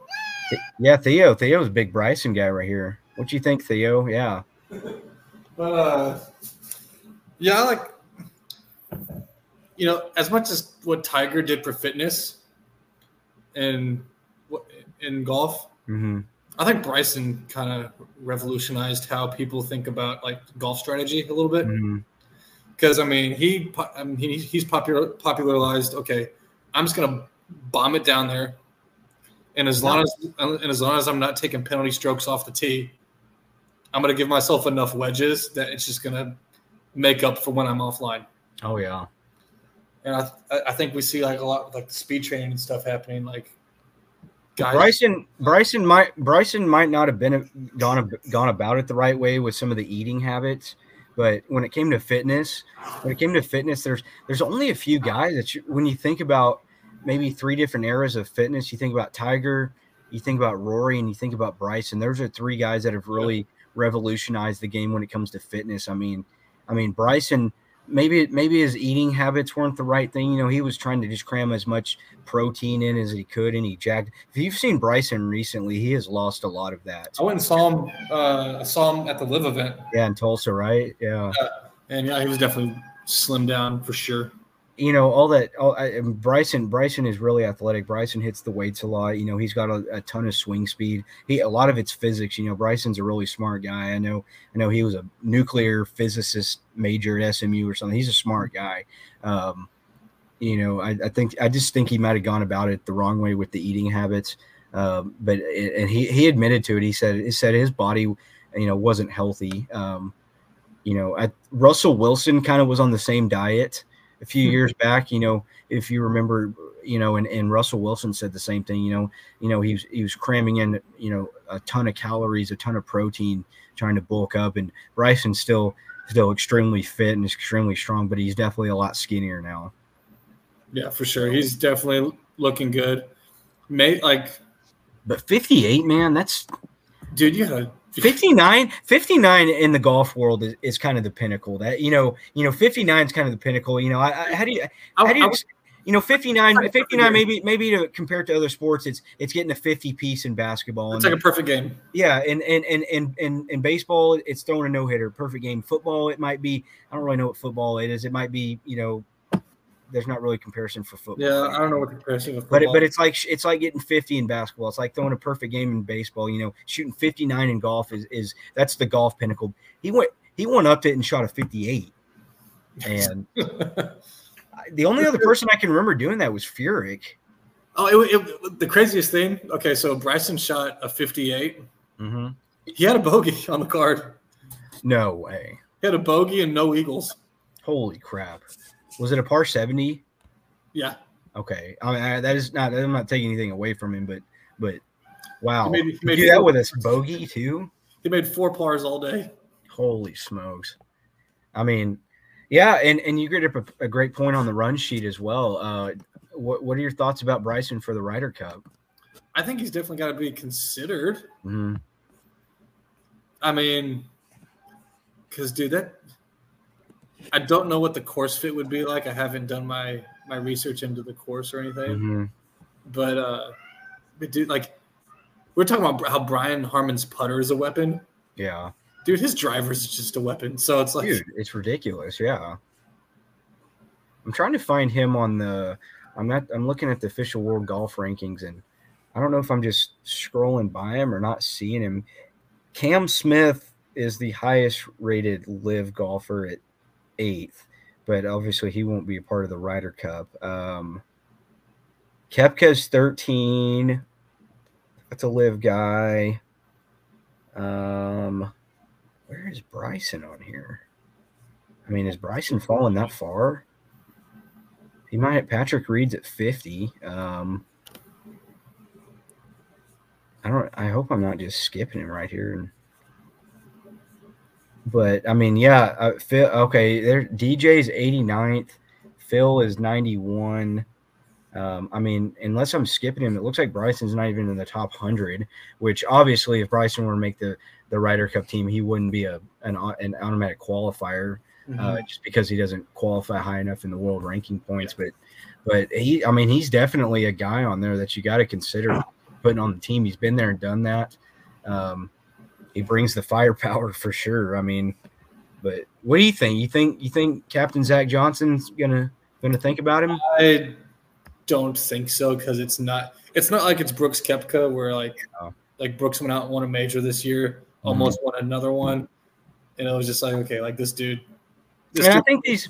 Th- yeah, Theo. Theo's a big Bryson guy right here. What do you think, Theo? Yeah. Uh, yeah, I like. You know, as much as what Tiger did for fitness and in golf, mm-hmm. I think Bryson kind of revolutionized how people think about like golf strategy a little bit. Because mm-hmm. I mean, he, I mean, he he's popular popularized. Okay, I'm just gonna bomb it down there, and as long as and as long as I'm not taking penalty strokes off the tee, I'm gonna give myself enough wedges that it's just gonna make up for when I'm offline. Oh yeah. And I, th- I think we see like a lot of like the speed training and stuff happening. Like guys, Bryson, Bryson might Bryson might not have been a, gone gone about it the right way with some of the eating habits, but when it came to fitness, when it came to fitness, there's there's only a few guys that you, when you think about maybe three different eras of fitness, you think about Tiger, you think about Rory, and you think about Bryson. Those are three guys that have really yeah. revolutionized the game when it comes to fitness. I mean, I mean Bryson. Maybe maybe his eating habits weren't the right thing. You know, he was trying to just cram as much protein in as he could, and he jacked. If you've seen Bryson recently, he has lost a lot of that. I went and saw him. Uh, I saw him at the Live event. Yeah, in Tulsa, right? Yeah. yeah. And yeah, he was definitely slimmed down for sure. You know, all that. All, I, Bryson Bryson is really athletic. Bryson hits the weights a lot. You know, he's got a, a ton of swing speed. He a lot of it's physics. You know, Bryson's a really smart guy. I know. I know he was a nuclear physicist major at S M U or something. He's a smart guy. Um, you know, I, I think I just think he might have gone about it the wrong way with the eating habits. Um, but it, and he he admitted to it. He said he said his body, you know, wasn't healthy. Um, you know, I, Russell Wilson kind of was on the same diet a few years back, you know, if you remember, you know, and, and Russell Wilson said the same thing, you know, you know, he was, he was cramming in, you know, a ton of calories, a ton of protein, trying to bulk up. And Bryson's still, still extremely fit and extremely strong, but he's definitely a lot skinnier now. Yeah, for sure. He's definitely looking good. Mate, like, but fifty-eight, man, that's, dude, you gotta. fifty-nine, fifty-nine in the golf world is, is kind of the pinnacle. That you know, you know, fifty-nine is kind of the pinnacle. You know, I, I how do you, how do you, you know, fifty-nine, fifty-nine, maybe, maybe to compare to other sports, it's it's getting a fifty piece in basketball. It's like a perfect game. Yeah, and and and and and in baseball, it's throwing a no hitter. Perfect game. Football, it might be. I don't really know what football it is. It might be, you know. There's not really comparison for football. Yeah, I don't know what comparison for football. But it, but it's like it's like getting fifty in basketball. It's like throwing a perfect game in baseball. You know, shooting fifty-nine in golf is, is that's the golf pinnacle. He went he went up to it and shot a fifty-eight. And the only other person I can remember doing that was Furyk. Oh, it, it, the craziest thing. Okay, so Bryson shot a fifty-eight. Mm-hmm. He had a bogey on the card. No way. He had a bogey and no eagles. Holy crap. Was it a par seventy? Yeah. Okay. I mean, I, that is not. I'm not taking anything away from him, but but wow, he made, he made you do that with a bogey too. He made four pars all day. Holy smokes! I mean, yeah, and, and you get a, a great point on the run sheet as well. Uh, what what are your thoughts about Bryson for the Ryder Cup? I think he's definitely got to be considered. Mm-hmm. I mean, because dude, that. I don't know what the course fit would be like. I haven't done my, my research into the course or anything. Mm-hmm. But, uh, but, dude, like, we're talking about how Brian Harman's putter is a weapon. Yeah. Dude, his driver's just a weapon. So it's like – Dude, it's ridiculous, yeah. I'm trying to find him on the – I'm not, I'm looking at the official world golf rankings, and I don't know if I'm just scrolling by him or not seeing him. Cam Smith is the highest-rated live golfer at – eighth, but obviously he won't be a part of the Ryder Cup. Um, Koepka's thirteen. That's a live guy. Um, where is Bryson on here? I mean, is Bryson falling that far? He might have Patrick Reed's at fifty. Um, I don't. I hope I'm not just skipping him right here. And, but I mean, yeah. Uh, Phil, okay, there. D J's eighty-ninth. Phil is ninety-one. Um, I mean, unless I'm skipping him, it looks like Bryson's not even in the top one hundred. Which obviously, if Bryson were to make the the Ryder Cup team, he wouldn't be a an, an automatic qualifier. Mm-hmm. Uh, just because he doesn't qualify high enough in the world ranking points, but but he, I mean, he's definitely a guy on there that you got to consider putting on the team. He's been there and done that. Um, he brings the firepower for sure. I mean, but what do you think? You think you think Captain Zach Johnson's gonna gonna think about him? I don't think so because it's not it's not like it's Brooks Koepka where like no. like Brooks went out and won a major this year, almost mm-hmm. won another one, and it was just like okay, like this dude. And I think these,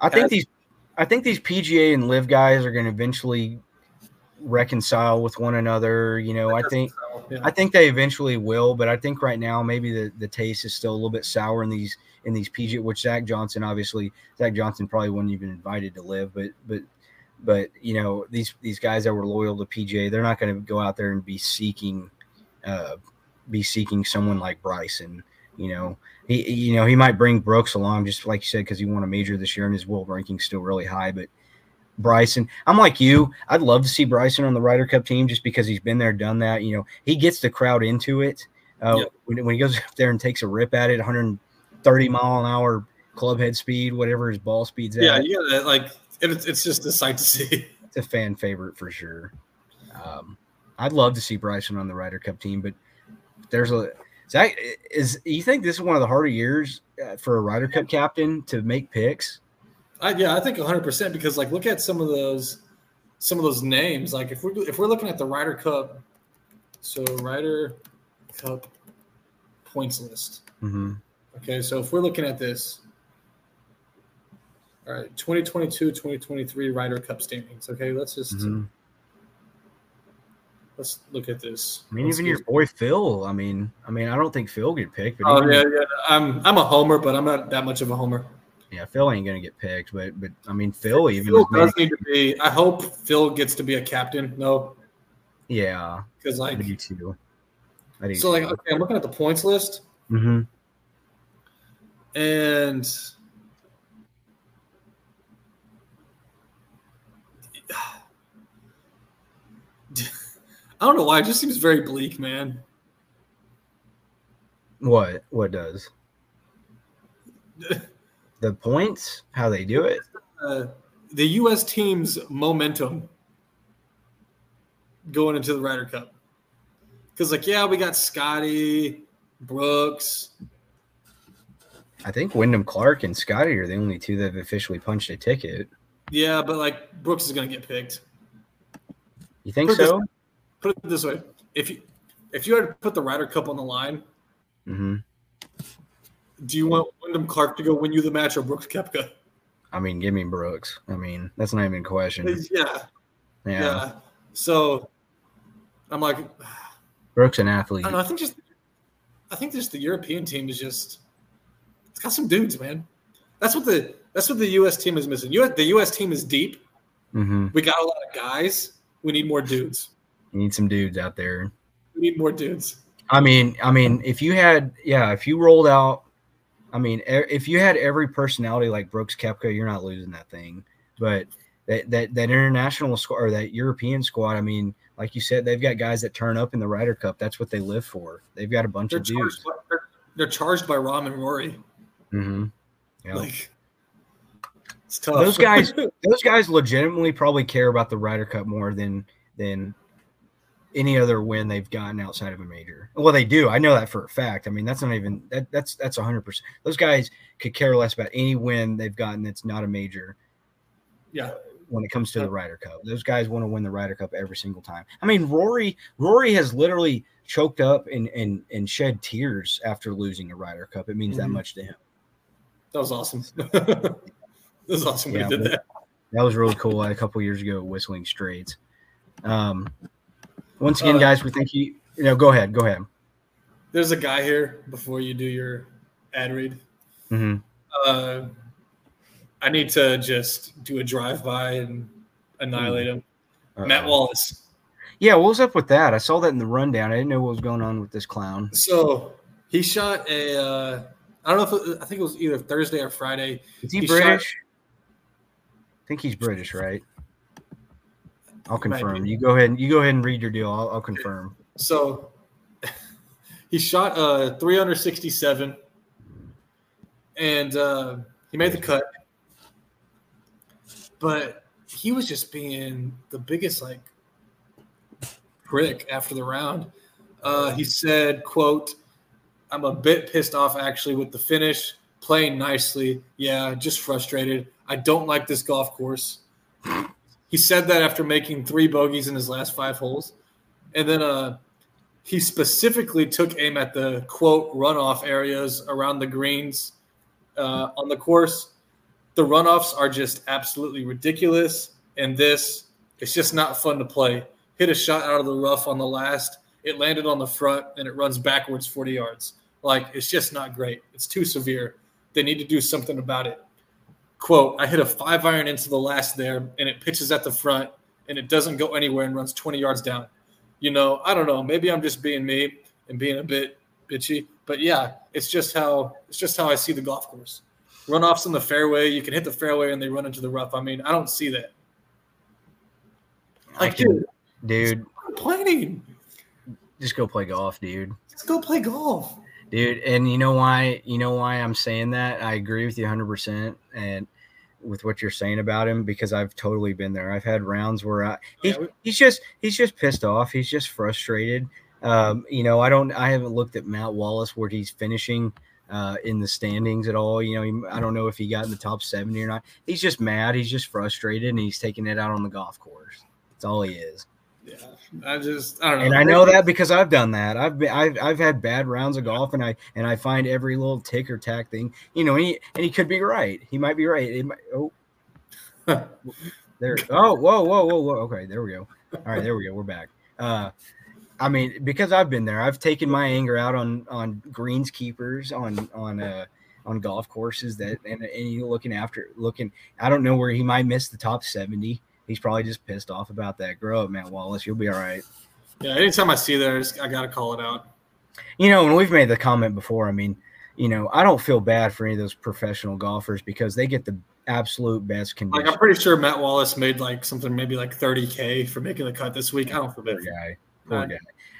I think these, I think these P G A and Live guys are going to eventually reconcile with one another. You know, I think, I think they eventually will, but I think right now maybe the, the taste is still a little bit sour in these in these P G A. Which Zach Johnson, obviously, Zach Johnson probably wasn't even invited to Live, but but but you know these these guys that were loyal to P G A, they're not going to go out there and be seeking, uh, be seeking someone like Bryson. You know, he you know he might bring Brooks along just like you said because he won a major this year and his world ranking's still really high. But Bryson, I'm like you, I'd love to see Bryson on the Ryder Cup team just because he's been there, done that. You know, he gets the crowd into it uh, yep. when, when he goes up there and takes a rip at it, one hundred thirty mile an hour club head speed, whatever his ball speed's at. Yeah, you got that. Like it's it's just a sight to see. It's a fan favorite for sure. Um, I'd love to see Bryson on the Ryder Cup team, but there's a Zach, is you think this is one of the harder years for a Ryder Cup captain to make picks? I, yeah, I think one hundred percent because like look at some of those some of those names. Like if we if we're looking at the Ryder Cup, so Ryder Cup points list. Mm-hmm. Okay, so if we're looking at this, all right, twenty twenty-two, twenty twenty-three Ryder Cup standings. Okay, let's just. Mm-hmm. Let's look at this. I mean, Let's even your boy me. Phil. I mean, I mean, I don't think Phil get picked. But oh yeah, yeah. I'm I'm a homer, but I'm not that much of a homer. Yeah, Phil ain't gonna get picked, but but I mean, Phil even Phil does need to be. I hope Phil gets to be a captain. No. Yeah. Because like I do too. I do so too. Like okay, I'm looking at the points list. Mm-hmm. And I don't know why. It just seems very bleak, man. What? What does? The points? How they do it? Uh, the U S team's momentum going into the Ryder Cup. Because, like, yeah, we got Scottie, Brooks. I think Wyndham Clark and Scottie are the only two that have officially punched a ticket. Yeah, but, like, Brooks is going to get picked. You think Brooks so? Is- Put it this way: if you if you had to put the Ryder Cup on the line, mm-hmm. do you want Wyndham Clark to go win you the match or Brooks Koepka? I mean, give me Brooks. I mean, that's not even a question. Yeah, yeah. yeah. So I'm like, Brooks an athlete. I, don't know, I think just I think just the European team is just it's got some dudes, man. That's what the that's what the U S team is missing. U S, the U S team is deep. Mm-hmm. We got a lot of guys. We need more dudes. You need some dudes out there. We need more dudes. I mean, I mean, if you had, yeah, if you rolled out, I mean, if you had every personality like Brooks Koepka, you're not losing that thing. But that that that international squad or that European squad, I mean, like you said, they've got guys that turn up in the Ryder Cup. That's what they live for. They've got a bunch they're of dudes. By, they're, they're charged by Rahm and Rory. Mm-hmm. Yeah. Like, it's tough. Those guys, those guys, legitimately probably care about the Ryder Cup more than than. any other win they've gotten outside of a major. Well, they do. I know that for a fact. I mean, that's not even that, – that's that's one hundred percent. Those guys could care less about any win they've gotten that's not a major. Yeah. When it comes to the Ryder Cup. Those guys want to win the Ryder Cup every single time. I mean, Rory Rory has literally choked up and, and, and shed tears after losing a Ryder Cup. It means mm-hmm. that much to him. That was awesome. That was awesome yeah, when you did that. That was really cool a couple years ago at Whistling Straits. Um Once again, guys, we thank you. You know, go ahead, go ahead. There's a guy here before you do your ad read. Mm-hmm. Uh, I need to just do a drive by and annihilate him. Uh-oh. Matt Wallace. Yeah, what was up with that? I saw that in the rundown. I didn't know what was going on with this clown. So he shot a uh, – I don't know if – I think it was either Thursday or Friday. Is he, he British? Shot- I think he's British, right? I'll confirm. You go ahead and you go ahead and read your deal. I'll, I'll confirm. So he shot uh, three sixty-seven, and uh, he made the cut. But he was just being the biggest, like, prick after the round. Uh, he said, quote, "I'm a bit pissed off, actually, with the finish. Playing nicely. Yeah, just frustrated. I don't like this golf course." He said that after making three bogeys in his last five holes. And then uh, he specifically took aim at the, quote, runoff areas around the greens uh, on the course. The runoffs are just absolutely ridiculous. And this, it's just not fun to play. Hit a shot out of the rough on the last. It landed on the front, and it runs backwards forty yards. Like, it's just not great. It's too severe. They need to do something about it. Quote, "I hit a five iron into the last there, and it pitches at the front, and it doesn't go anywhere and runs twenty yards down. You know, I don't know. Maybe I'm just being me and being a bit bitchy. But, yeah, it's just how it's just how I see the golf course. Runoffs in the fairway. You can hit the fairway, and they run into the rough. I mean, I don't see that. Like, I can, dude. Dude. Stop complaining. Just go play golf, dude. Just go play golf. Dude, and you know why you know why I'm saying that? I agree with you one hundred percent and with what you're saying about him, because I've totally been there. I've had rounds where I he, yeah, we, he's just he's just pissed off. He's just frustrated. Um, you know, I don't I haven't looked at Matt Wallace where he's finishing uh, in the standings at all. You know, he, I don't know if he got in the top seventy or not. He's just mad. He's just frustrated, and he's taking it out on the golf course. That's all he is. Yeah, I just I don't know. And I know that because I've done that. I've been I've I've had bad rounds of golf, and I and I find every little tick or tack thing, you know. And he and he could be right. He might be right. It might, oh, there. Oh, whoa, whoa, whoa, whoa. Okay, there we go. All right, there we go. We're back. Uh, I mean, because I've been there. I've taken my anger out on on greenskeepers, on on uh on golf courses that and and you looking after looking. I don't know where he might miss the top seventy. He's probably just pissed off about that. Grow up, Matt Wallace. You'll be all right. Yeah, anytime I see that, I, just, I got to call it out. You know, and we've made the comment before. I mean, you know, I don't feel bad for any of those professional golfers because they get the absolute best conditions. Like, I'm pretty sure Matt Wallace made, like, something maybe like thirty K for making the cut this week. I don't feel bad for him. Poor guy.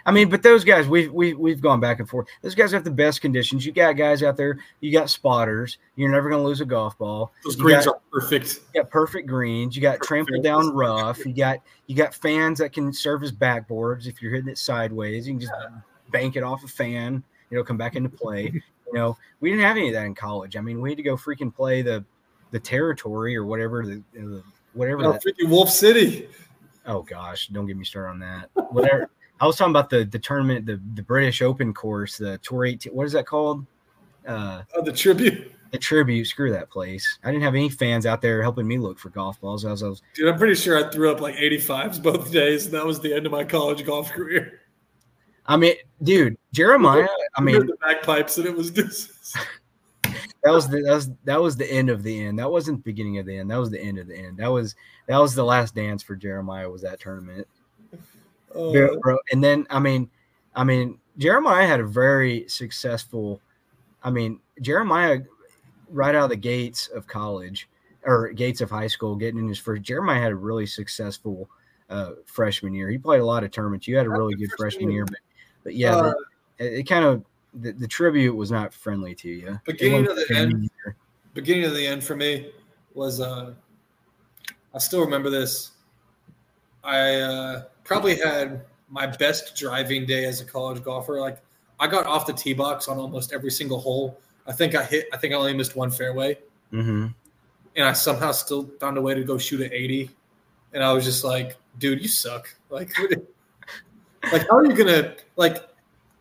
I mean, but those guys, we've, we, we've gone back and forth. Those guys have the best conditions. You got guys out there. You got spotters. You're never going to lose a golf ball. Those you greens got, are perfect. You got perfect greens. You got perfect. Trampled down rough. You got you got fans that can serve as backboards. If you're hitting it sideways, you can just yeah. bank it off a fan. You know, come back into play. You know, we didn't have any of that in college. I mean, we had to go freaking play the the territory or whatever the, the whatever. No, freaking Wolf City. Oh gosh, don't get me started on that. Whatever. I was talking about the, the tournament, the, the British Open course, the Tour eighteen. What is that called? Uh, oh, the Tribute. The Tribute. Screw that place. I didn't have any fans out there helping me look for golf balls. I was, I was Dude, I'm pretty sure I threw up like eighty-fives both days, and that was the end of my college golf career. I mean, dude, Jeremiah. I mean, I heard the bagpipes, and it was just. That was the that was, that was the end of the end. That wasn't the beginning of the end. That was the end of the end. That was that was the last dance for Jeremiah. Was that tournament? Uh, bro. And then I mean, I mean, Jeremiah had a very successful. I mean, Jeremiah, right out of the gates of college or gates of high school, getting in his first. Jeremiah had a really successful uh, freshman year. He played a lot of tournaments. You had a really good freshman year, but, but yeah, uh, the, it kind of the, the tribute was not friendly to you. Beginning of the end. Year. Beginning of the end for me was. Uh, I still remember this. I. Uh, Probably had my best driving day as a college golfer. Like, I got off the tee box on almost every single hole. I think I hit. I think I only missed one fairway, mm-hmm. and I somehow still found a way to go shoot an eighty. And I was just like, "Dude, you suck! Like, like how are you gonna like?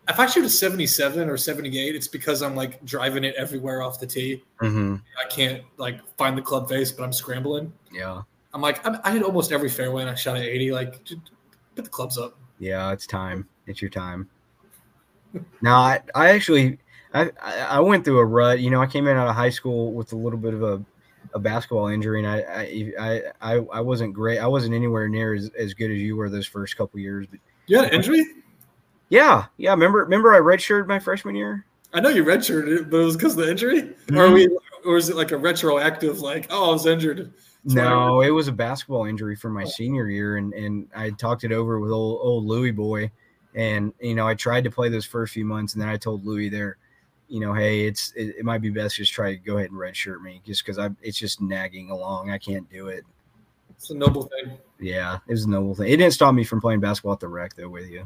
If I shoot a seventy-seven or seventy-eight, it's because I'm like driving it everywhere off the tee. Mm-hmm. I can't like find the club face, but I'm scrambling. Yeah, I'm like, I'm, I hit almost every fairway and I shot an eighty. Like. Put the clubs up. Yeah, it's time. It's your time. Now, I, I actually I, I went through a rut. You know, I came in out of high school with a little bit of a, a basketball injury, and I I I, I wasn't great. I wasn't anywhere near as, as good as you were those first couple years. But you had an injury? Yeah, yeah. Remember, remember, I redshirted my freshman year. I know you redshirted it, but it was because of the injury, mm-hmm. or we, or is it like a retroactive? Like, oh, I was injured. That's no, it was a basketball injury from my oh. senior year, and and I talked it over with old old Louie boy, and you know I tried to play those first few months, and then I told Louie there, you know, hey, it's it, it might be best just try to go ahead and redshirt me, just because I it's just nagging along, I can't do it. It's a noble thing. Yeah, it was a noble thing. It didn't stop me from playing basketball at the rec though with you.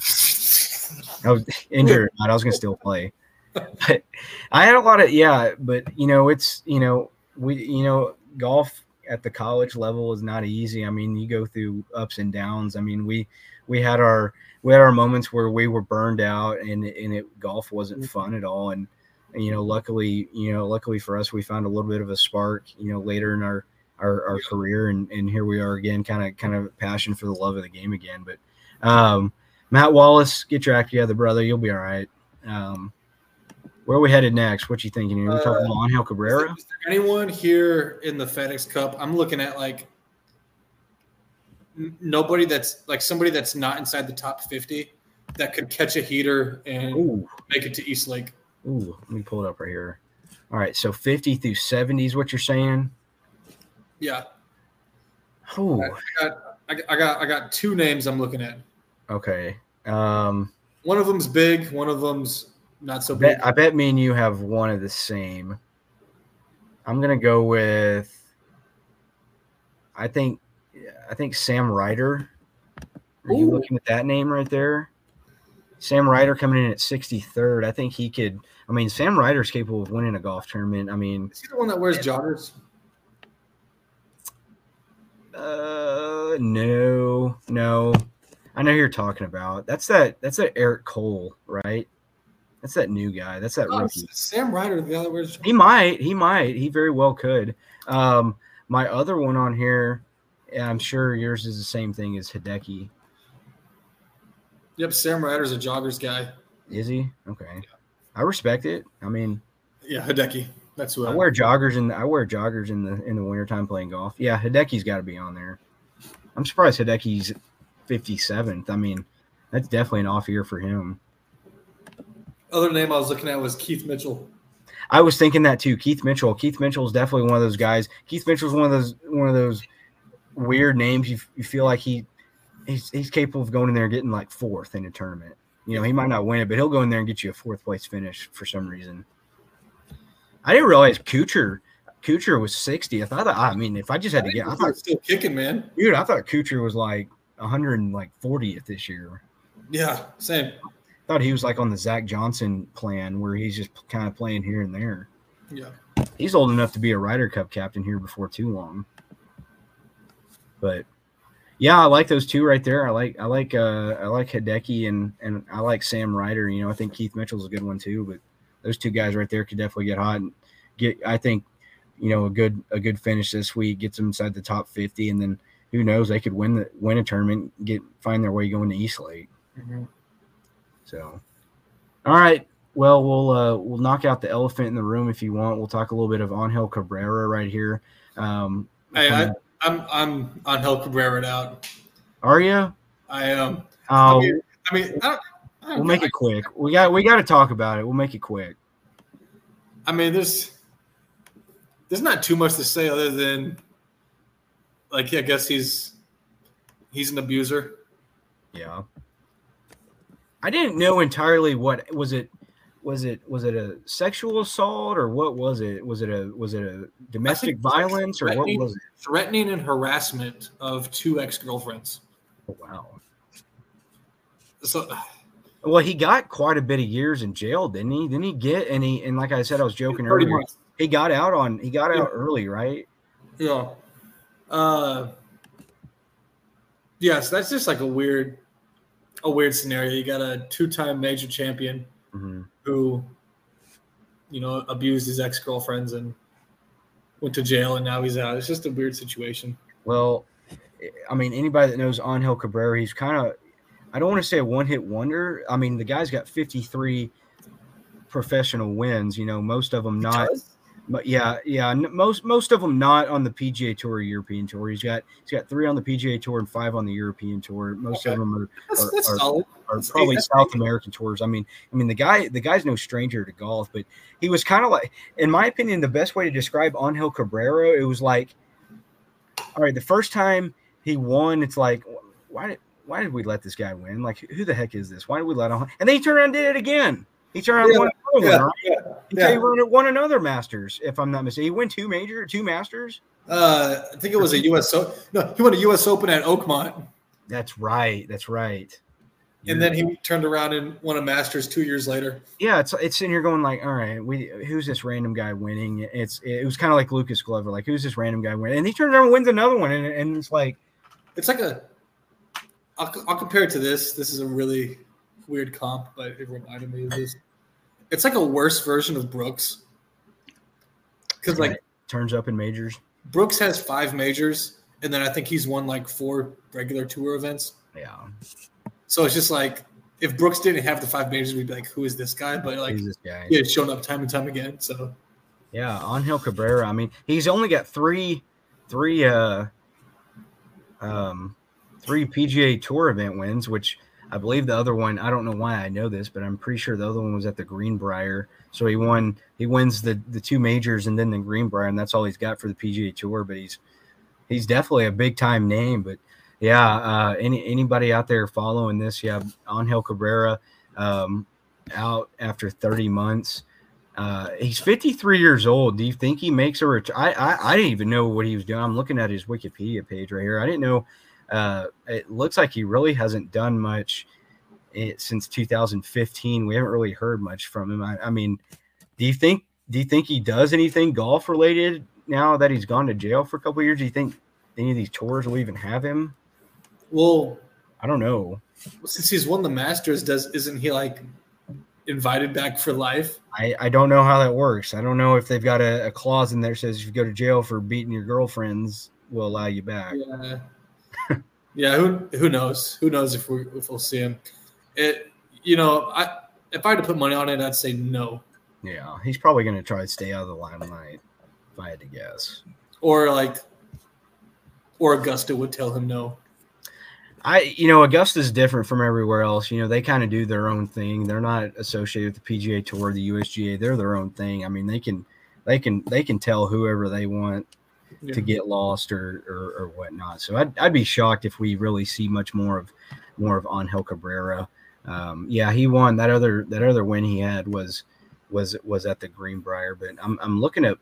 I was injured, but I was gonna still play. But I had a lot of yeah, but you know, it's you know we you know golf at the college level is not easy. I mean, you go through ups and downs. I mean, we we had our we had our moments where we were burned out, and and it golf wasn't fun at all. And you know, luckily, you know, luckily for us, we found a little bit of a spark, you know, later in our our, our career, and and here we are again, kind of kind of passion for the love of the game again. But um, Matt Wallace, get your act together, brother. You'll be all right. Um, where are we headed next? What you thinking? Are we talking about uh, Angel Cabrera? Is there anyone here in the FedEx Cup? I'm looking at like n- nobody that's like somebody that's not inside the top fifty that could catch a heater and Ooh. Make it to East Lake. Ooh, let me pull it up right here. All right, so fifty through seventy is what you're saying? Yeah. Oh, I got, I got, I got two names I'm looking at. Okay. Um, one of them's big. One of them's not so big. I bet, I bet me and you have one of the same. I'm gonna go with. I think, I think Sam Ryder. Are Ooh. You looking at that name right there? Sam Ryder coming in at sixty-third. I think he could. I mean, Sam Ryder's capable of winning a golf tournament. I mean, is he the one that wears joggers? Uh, no, no. I know who you're talking about. That's that. That's that Eric Cole, right? That's that new guy. That's that oh, rookie. Sam Ryder, the other words. He might. He might. He very well could. Um, my other one on here, and I'm sure yours is the same thing as Hideki. Yep, Sam Ryder's a joggers guy. Is he? Okay. Yeah. I respect it. I mean, yeah, Hideki. That's what I, I wear joggers in the, I wear joggers in the in the wintertime playing golf. Yeah, Hideki's got to be on there. I'm surprised Hideki's fifty-seventh. I mean, that's definitely an off year for him. Other name I was looking at was Keith Mitchell. I was thinking that too. Keith Mitchell. Keith Mitchell's definitely one of those guys. Keith Mitchell's one of those one of those weird names you you feel like he He's, he's capable of going in there and getting like fourth in a tournament. You know, he might not win it, but he'll go in there and get you a fourth place finish for some reason. I didn't realize Kuchar Kuchar was sixtieth. I thought, I mean, if I just had to get, I thought still kicking, man. Dude, I thought Kuchar was like one hundred fortieth this year. Yeah, same. I thought he was like on the Zach Johnson plan where he's just kind of playing here and there. Yeah, he's old enough to be a Ryder Cup captain here before too long. But. Yeah, I like those two right there. I like I like uh, I like Hideki and and I like Sam Ryder. You know, I think Keith Mitchell's a good one too. But those two guys right there could definitely get hot and get. I think, you know, a good a good finish this week gets them inside the top fifty, and then who knows, they could win the win a tournament, get find their way going to East Lake. Mm-hmm. So, all right. Well, we'll uh, we'll knock out the elephant in the room if you want. We'll talk a little bit of Angel Cabrera right here. Um, hey, I. I'm I'm Angel Cabrera out. Are you? I am. Um, I mean, I mean I don't, I don't we'll make I, it quick. We got we got to talk about it. We'll make it quick. I mean, there's there's not too much to say other than, like, yeah, I guess he's he's an abuser. Yeah. I didn't know entirely what was it. Was it was it a sexual assault or what was it? Was it a was it a domestic violence or what was it? Threatening and harassment of two ex-girlfriends. Oh, wow. So, well, he got quite a bit of years in jail, didn't he? Didn't he get any? And like I said, I was joking earlier. Months. He got out on he got yeah. out early, right? Yeah. Uh. Yes, yeah, so that's just like a weird, a weird scenario. You got a two-time major champion. Mm-hmm. Who, you know, abused his ex-girlfriends and went to jail, and now he's out. It's just a weird situation. Well, I mean, anybody that knows Angel Cabrera, he's kind of, I don't want to say a one-hit wonder. I mean, the guy's got fifty-three professional wins, you know, most of them not But yeah, yeah, most most of them not on the P G A Tour or European Tour. He's got he's got three on the P G A Tour and five on the European Tour. Most okay. of them are that's, that's are, are, are probably that's South American tours. I mean, I mean the guy the guy's no stranger to golf, but he was kind of like, in my opinion, the best way to describe Angel Cabrera. It was like, all right, the first time he won, it's like, why did why did we let this guy win? Like, who the heck is this? Why did we let him? And then he turned around and did it again. He turned around and yeah, won, yeah, right? yeah. He won, won another Masters, if I'm not mistaken. He won two major, two Masters. Uh, I think it was a U S Open. No, he won a U S Open at Oakmont. That's right. That's right. And yeah. then he turned around and won a Masters two years later. Yeah, it's it's in here going like, all right, we who's this random guy winning? It's it was kind of like Lucas Glover, like who's this random guy winning? And he turns around and wins another one, and, and it's like, it's like a. I'll, I'll compare it to this. This is a really weird comp, but it reminded me of this. It's like a worse version of Brooks, because like it turns up in majors. Brooks has five majors, and then I think he's won like four regular tour events. Yeah. So it's just like, if Brooks didn't have the five majors, we'd be like, "Who is this guy?" But like, this guy? He has shown up time and time again. So, yeah, Angel Cabrera. I mean, he's only got three, three, uh, um, three P G A Tour event wins, which. I believe the other one, I don't know why I know this, but I'm pretty sure the other one was at the Greenbrier. So he won, he wins the, the two majors and then the Greenbrier, and that's all he's got for the P G A Tour. But he's he's definitely a big time name. But yeah, uh, any anybody out there following this, yeah, Angel Cabrera um, out after thirty months. Uh, he's fifty-three years old. Do you think he makes a return? I, I I didn't even know what he was doing. I'm looking at his Wikipedia page right here. I didn't know. Uh, it looks like he really hasn't done much it, since two thousand fifteen. We haven't really heard much from him. I, I mean, do you think do you think he does anything golf related now that he's gone to jail for a couple of years? Do you think any of these tours will even have him? Well, I don't know. Since he's won the Masters, does isn't he like invited back for life? I, I don't know how that works. I don't know if they've got a, a clause in there that says if you go to jail for beating your girlfriends, we'll allow you back. Yeah. Yeah, who who knows? Who knows if we if we'll see him? It you know, I if I had to put money on it, I'd say no. Yeah, he's probably going to try to stay out of the limelight, if I had to guess. Or like, or Augusta would tell him no. I you know Augusta's different from everywhere else. You know they kind of do their own thing. They're not associated with the P G A Tour, the U S G A. They're their own thing. I mean they can they can they can tell whoever they want. Yeah. To get lost or, or or whatnot, so I'd I'd be shocked if we really see much more of more of Angel Cabrera. Um, yeah, he won that other that other win he had was was was at the Greenbrier. But I'm I'm looking at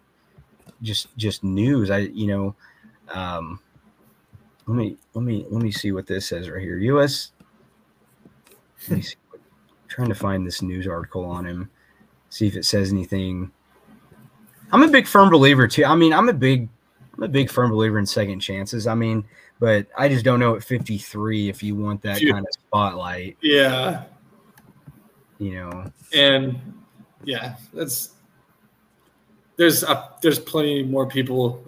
just just news. I you know, um, let me let me let me see what this says right here. U S Let me see. I'm trying to find this news article on him, see if it says anything. I'm a big firm believer too. I mean, I'm a big I'm a big firm believer in second chances. I mean, but I just don't know at fifty-three if you want that Dude. kind of spotlight. Yeah. You know. And yeah, that's there's a, there's plenty more people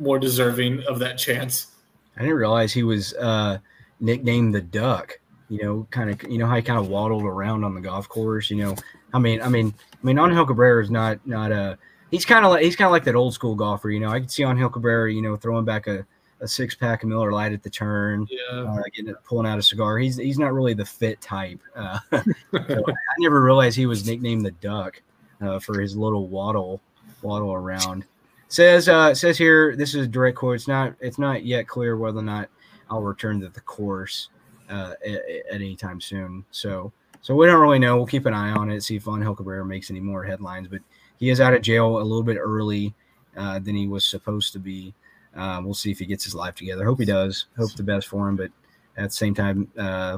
more deserving of that chance. I didn't realize he was uh, nicknamed the Duck. You know, kind of you know how he kind of waddled around on the golf course. You know, I mean, I mean, I mean, Angel Cabrera is not not a. He's kind of like he's kind of like that old school golfer, you know. I could see Angel Cabrera, you know, throwing back a, a six pack of Miller Lite at the turn, yeah. uh, getting pulling out a cigar. He's he's not really the fit type. Uh, so I never realized he was nicknamed the Duck uh, for his little waddle waddle around. Says uh, says here, this is a direct quote. It's not it's not yet clear whether or not I'll return to the course uh, at, at any time soon. So so we don't really know. We'll keep an eye on it, see if Angel Cabrera makes any more headlines, but. He is out of jail a little bit early uh, than he was supposed to be. Uh, we'll see if he gets his life together. Hope he does. Hope the best for him. But at the same time, uh,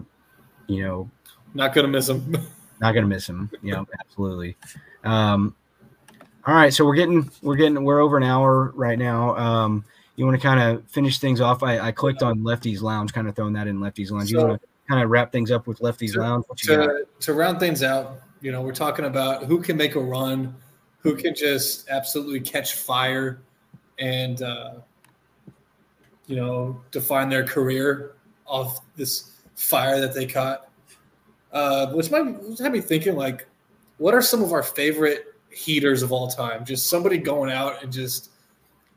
you know. Not going to miss him. Not going to miss him. Yeah, absolutely. Um, all right. So we're getting we're getting we're over an hour right now. Um, you want to kind of finish things off? I, I clicked on Lefty's Lounge, kind of throwing that in Lefty's Lounge. So, you want to kind of wrap things up with Lefty's to, Lounge? What you to, got? To round things out, you know, we're talking about who can make a run. Who can just absolutely catch fire and, uh, you know, define their career off this fire that they caught. Uh, which might, which had me thinking, like, what are some of our favorite heaters of all time. Just somebody going out and just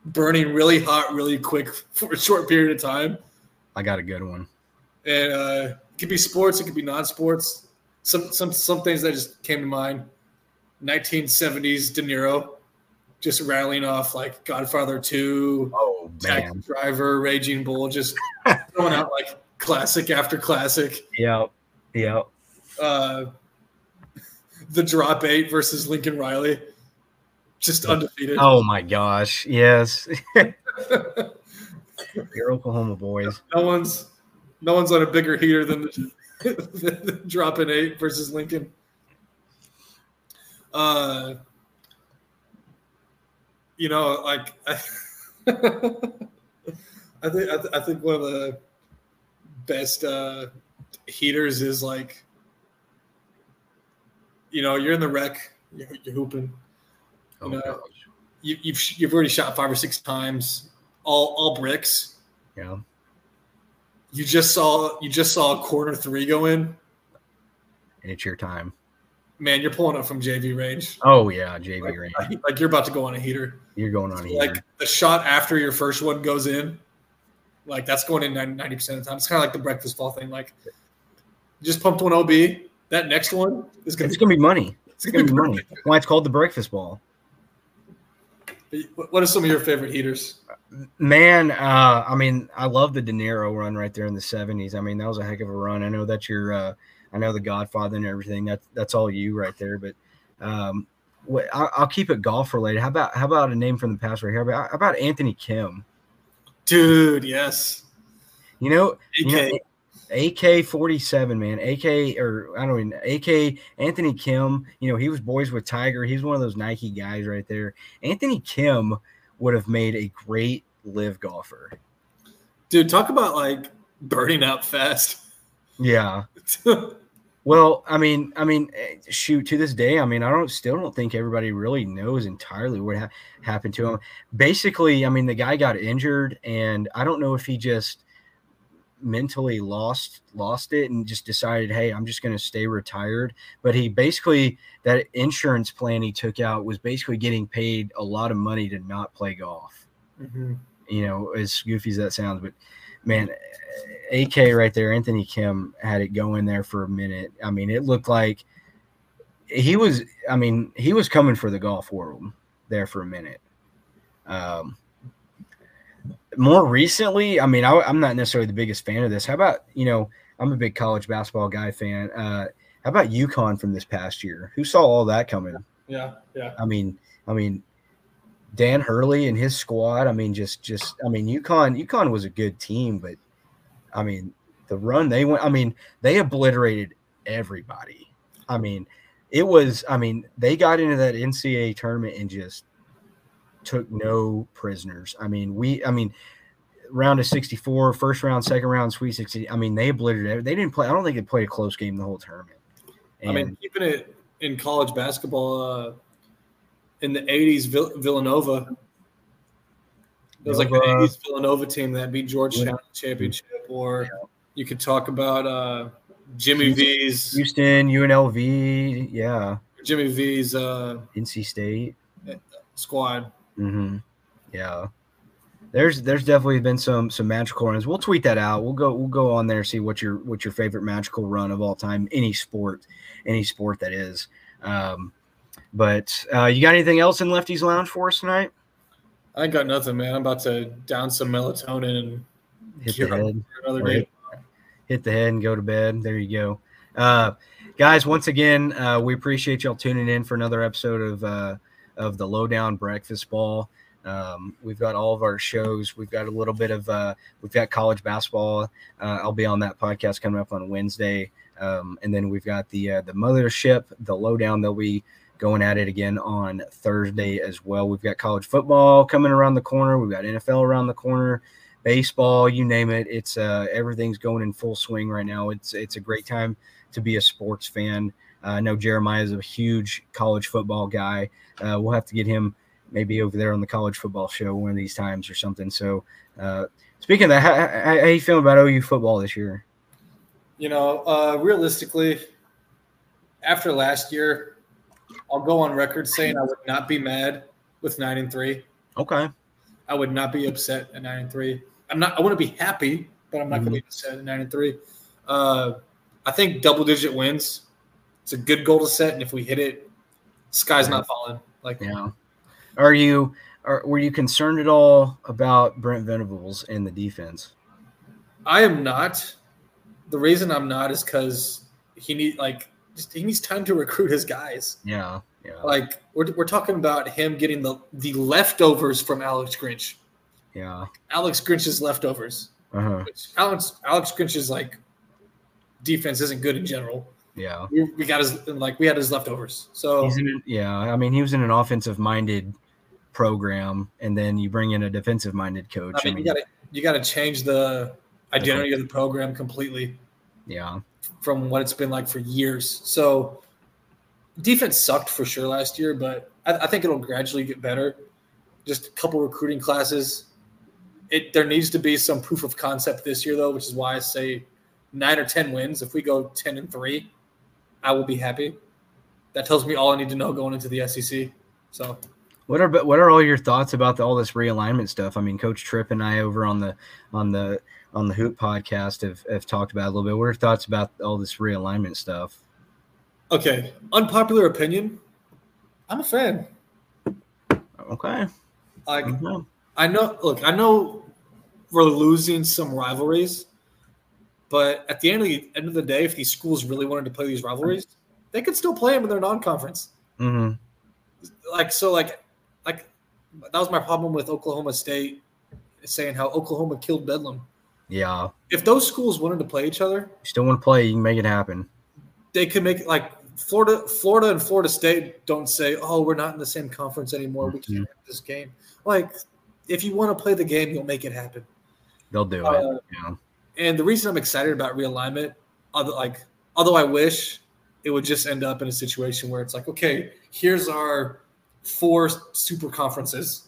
burning really hot, really quick for a short period of time. I got a good one. And uh, it could be sports. It could be non-sports. Some some some things that just came to mind. nineteen seventies De Niro, just rattling off like Godfather two, oh, Taxi Driver, Raging Bull, just throwing out like classic after classic. Yeah, yeah. Uh, the Drop Eight versus Lincoln Riley, just undefeated. Oh my gosh, yes. You're Oklahoma boys. No one's no one's on a bigger heater than the, the, the Drop Eight versus Lincoln. Uh, you know, like I, I think I, th- I think one of the best uh, heaters is like, you know, you're in the wreck, you're, you're hooping, oh, you know, you, you've you've already shot five or six times, all all bricks. Yeah. You just saw you just saw a corner three go in, and it's your time. Man, you're pulling up from J V range. Oh, yeah, J V like, range. Like, like you're about to go on a heater. You're going on so a heater. Like the shot after your first one goes in, like that's going in ninety percent of the time. It's kind of like the breakfast ball thing. Like you just pumped one O B. That next one is going to be, gonna be money. It's going to be money. That's why it's called the breakfast ball. What are some of your favorite heaters? Man, uh, I mean, I love the De Niro run right there in the seventies. I mean, that was a heck of a run. I know that's your uh, – I know the Godfather and everything. That's that's all you right there. But um, what, I'll, I'll keep it golf related. How about how about a name from the past right here? How about Anthony Kim? Dude, yes. You know, A K forty-seven, man. A K or I don't even A K Anthony Kim. You know, he was boys with Tiger. He's one of those Nike guys right there. Anthony Kim would have made a great live golfer. Dude, talk about like burning out fast. Yeah. Well, I mean, I mean, shoot, to this day, I mean, I don't still don't think everybody really knows entirely what ha- happened to him. Basically, I mean, the guy got injured, and I don't know if he just mentally lost lost it and just decided, hey, I'm just going to stay retired. But he basically that insurance plan he took out was basically getting paid a lot of money to not play golf. Mm-hmm. You know, as goofy as that sounds, but man, A K right there, Anthony Kim had it going there for a minute. I mean, it looked like he was – I mean, he was coming for the golf world there for a minute. Um, more recently, I mean, I, I'm not necessarily the biggest fan of this. How about, you know, I'm a big college basketball guy fan. Uh, how about UConn from this past year? Who saw all that coming? Yeah, yeah. I mean, I mean – Dan Hurley and his squad. I mean, just, just, I mean, UConn, UConn was a good team, but I mean, the run they went, I mean, they obliterated everybody. I mean, it was, I mean, they got into that N C double A tournament and just took no prisoners. I mean, we, I mean, round of sixty-four, first round, second round, sweet sixty. I mean, they obliterated. They didn't play, I don't think they played a close game the whole tournament. And, I mean, keeping it in college basketball, uh, in the eighties, Vill- Villanova. It was like an eighties Villanova team that beat Georgetown in the championship. Or yeah. You could talk about uh, Jimmy Houston, V's. Houston, U N L V, yeah. Jimmy V's. Uh, N C State. Squad. Mm-hmm. Yeah. There's there's definitely been some some magical runs. We'll tweet that out. We'll go we'll go on there and see what your what your favorite magical run of all time, any sport, any sport that is. Um But uh, you got anything else in Lefty's Lounge for us tonight? I ain't got nothing, man. I'm about to down some melatonin and hit the head. Another day. Hit, hit the head and go to bed. There you go. Uh, guys, once again, uh, we appreciate y'all tuning in for another episode of uh, of the Lowdown Breakfast Ball. Um, we've got all of our shows. We've got a little bit of uh, – we've got college basketball. Uh, I'll be on that podcast coming up on Wednesday. Um, and then we've got the, uh, the Mothership, the Lowdown. They'll be – going at it again on Thursday as well. We've got college football coming around the corner. We've got N F L around the corner, baseball, you name it. It's uh, everything's going in full swing right now. It's it's a great time to be a sports fan. Uh, I know Jeremiah is a huge college football guy. Uh, we'll have to get him maybe over there on the college football show one of these times or something. So uh, speaking of that, how, how, how you feeling about O U football this year? You know, uh, realistically, after last year, I'll go on record saying I would not be mad with nine and three. Okay. I would not be upset at nine and three. I'm not. I wouldn't be happy, but I'm not mm-hmm. going to be upset at nine and three. Uh, I think double-digit wins. It's a good goal to set, and if we hit it, sky's not falling. Like, yeah. Are you? Are, were you concerned at all about Brent Venables and the defense? I am not. The reason I'm not is because he need like just, he needs time to recruit his guys. Yeah, yeah. Like we're we're talking about him getting the the leftovers from Alex Grinch. Yeah, Alex Grinch's leftovers. Uh-huh. Which Alex Alex Grinch's like defense isn't good in general. Yeah, we, we got his like we had his leftovers. So He's in, yeah, I mean he was in an offensive minded program, and then you bring in a defensive minded coach. I mean, I mean you got to you got to change the identity of the program completely. Yeah. From what it's been like for years. So defense sucked for sure last year, but I, I think it'll gradually get better. Just a couple recruiting classes. It there needs to be some proof of concept this year though, which is why I say nine or ten wins. If we go ten and three, I will be happy. That tells me all I need to know going into the S E C. So What are what are all your thoughts about the, all this realignment stuff? I mean, Coach Tripp and I over on the on the on the Hoop podcast have, have talked about it a little bit. What are your thoughts about all this realignment stuff? Okay, unpopular opinion. I'm a fan. Okay. Like okay. I know. Look, I know we're losing some rivalries, but at the end of the end of the day, if these schools really wanted to play these rivalries, they could still play them in their non-conference. Mm-hmm. Like so, like. Like that was my problem with Oklahoma State, saying how Oklahoma killed Bedlam. Yeah. If those schools wanted to play each other, you still want to play, you can make it happen. They could make like Florida, Florida, and Florida State don't say, "Oh, we're not in the same conference anymore. Mm-hmm. We can't have this game." Like, if you want to play the game, you'll make it happen. They'll do uh, it. Yeah. And the reason I'm excited about realignment, other like, although I wish it would just end up in a situation where it's like, okay, here's our four super conferences,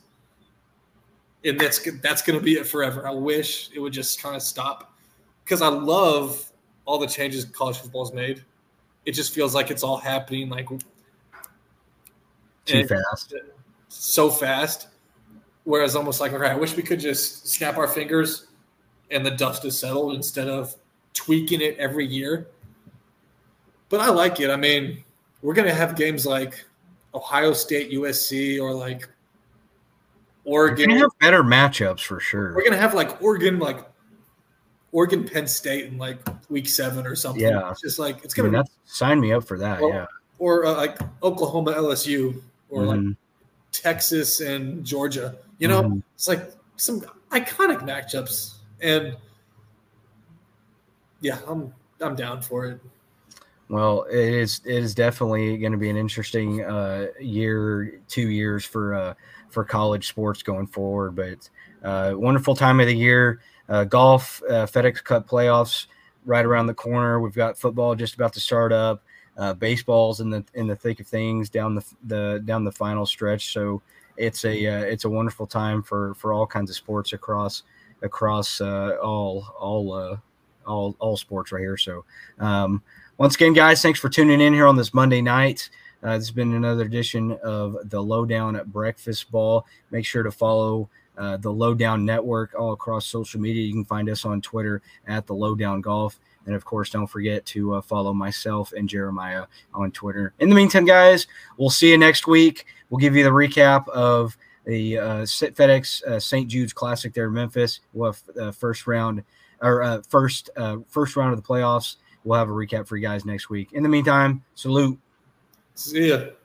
and that's that's going to be it forever. I wish it would just kind of stop, because I love all the changes college football's made. It just feels like it's all happening like too fast, so fast. Whereas almost like, okay, I wish we could just snap our fingers and the dust is settled instead of tweaking it every year. But I like it. I mean, we're going to have games like Ohio State, U S C, or like Oregon. We're gonna have better matchups for sure. We're gonna have like Oregon, like Oregon, Penn State in like week seven or something. Yeah, it's just like it's gonna I mean, be, sign me up for that. Or, yeah, or uh, like Oklahoma, L S U, or mm-hmm. like Texas and Georgia. You know, mm-hmm. it's like some iconic matchups, and yeah, I'm I'm down for it. Well, it is it is definitely going to be an interesting uh, year, two years for uh, for college sports going forward. But uh, wonderful time of the year, uh, golf, uh, FedEx Cup playoffs right around the corner. We've got football just about to start up, uh, baseball's in the in the thick of things down the the down the final stretch. So it's a uh, it's a wonderful time for, for all kinds of sports across across uh, all all uh, all all sports right here. So. Um, Once again, guys, thanks for tuning in here on this Monday night. Uh, this has been another edition of the Lowdown at Breakfast Ball. Make sure to follow uh, the Lowdown Network all across social media. You can find us on Twitter at the Lowdown Golf. And, of course, don't forget to uh, follow myself and Jeremiah on Twitter. In the meantime, guys, we'll see you next week. We'll give you the recap of the uh, FedEx uh, Saint Jude's Classic there in Memphis. We'll have uh, first round or uh, first uh, first round of the playoffs. We'll have a recap for you guys next week. In the meantime, salute. See ya.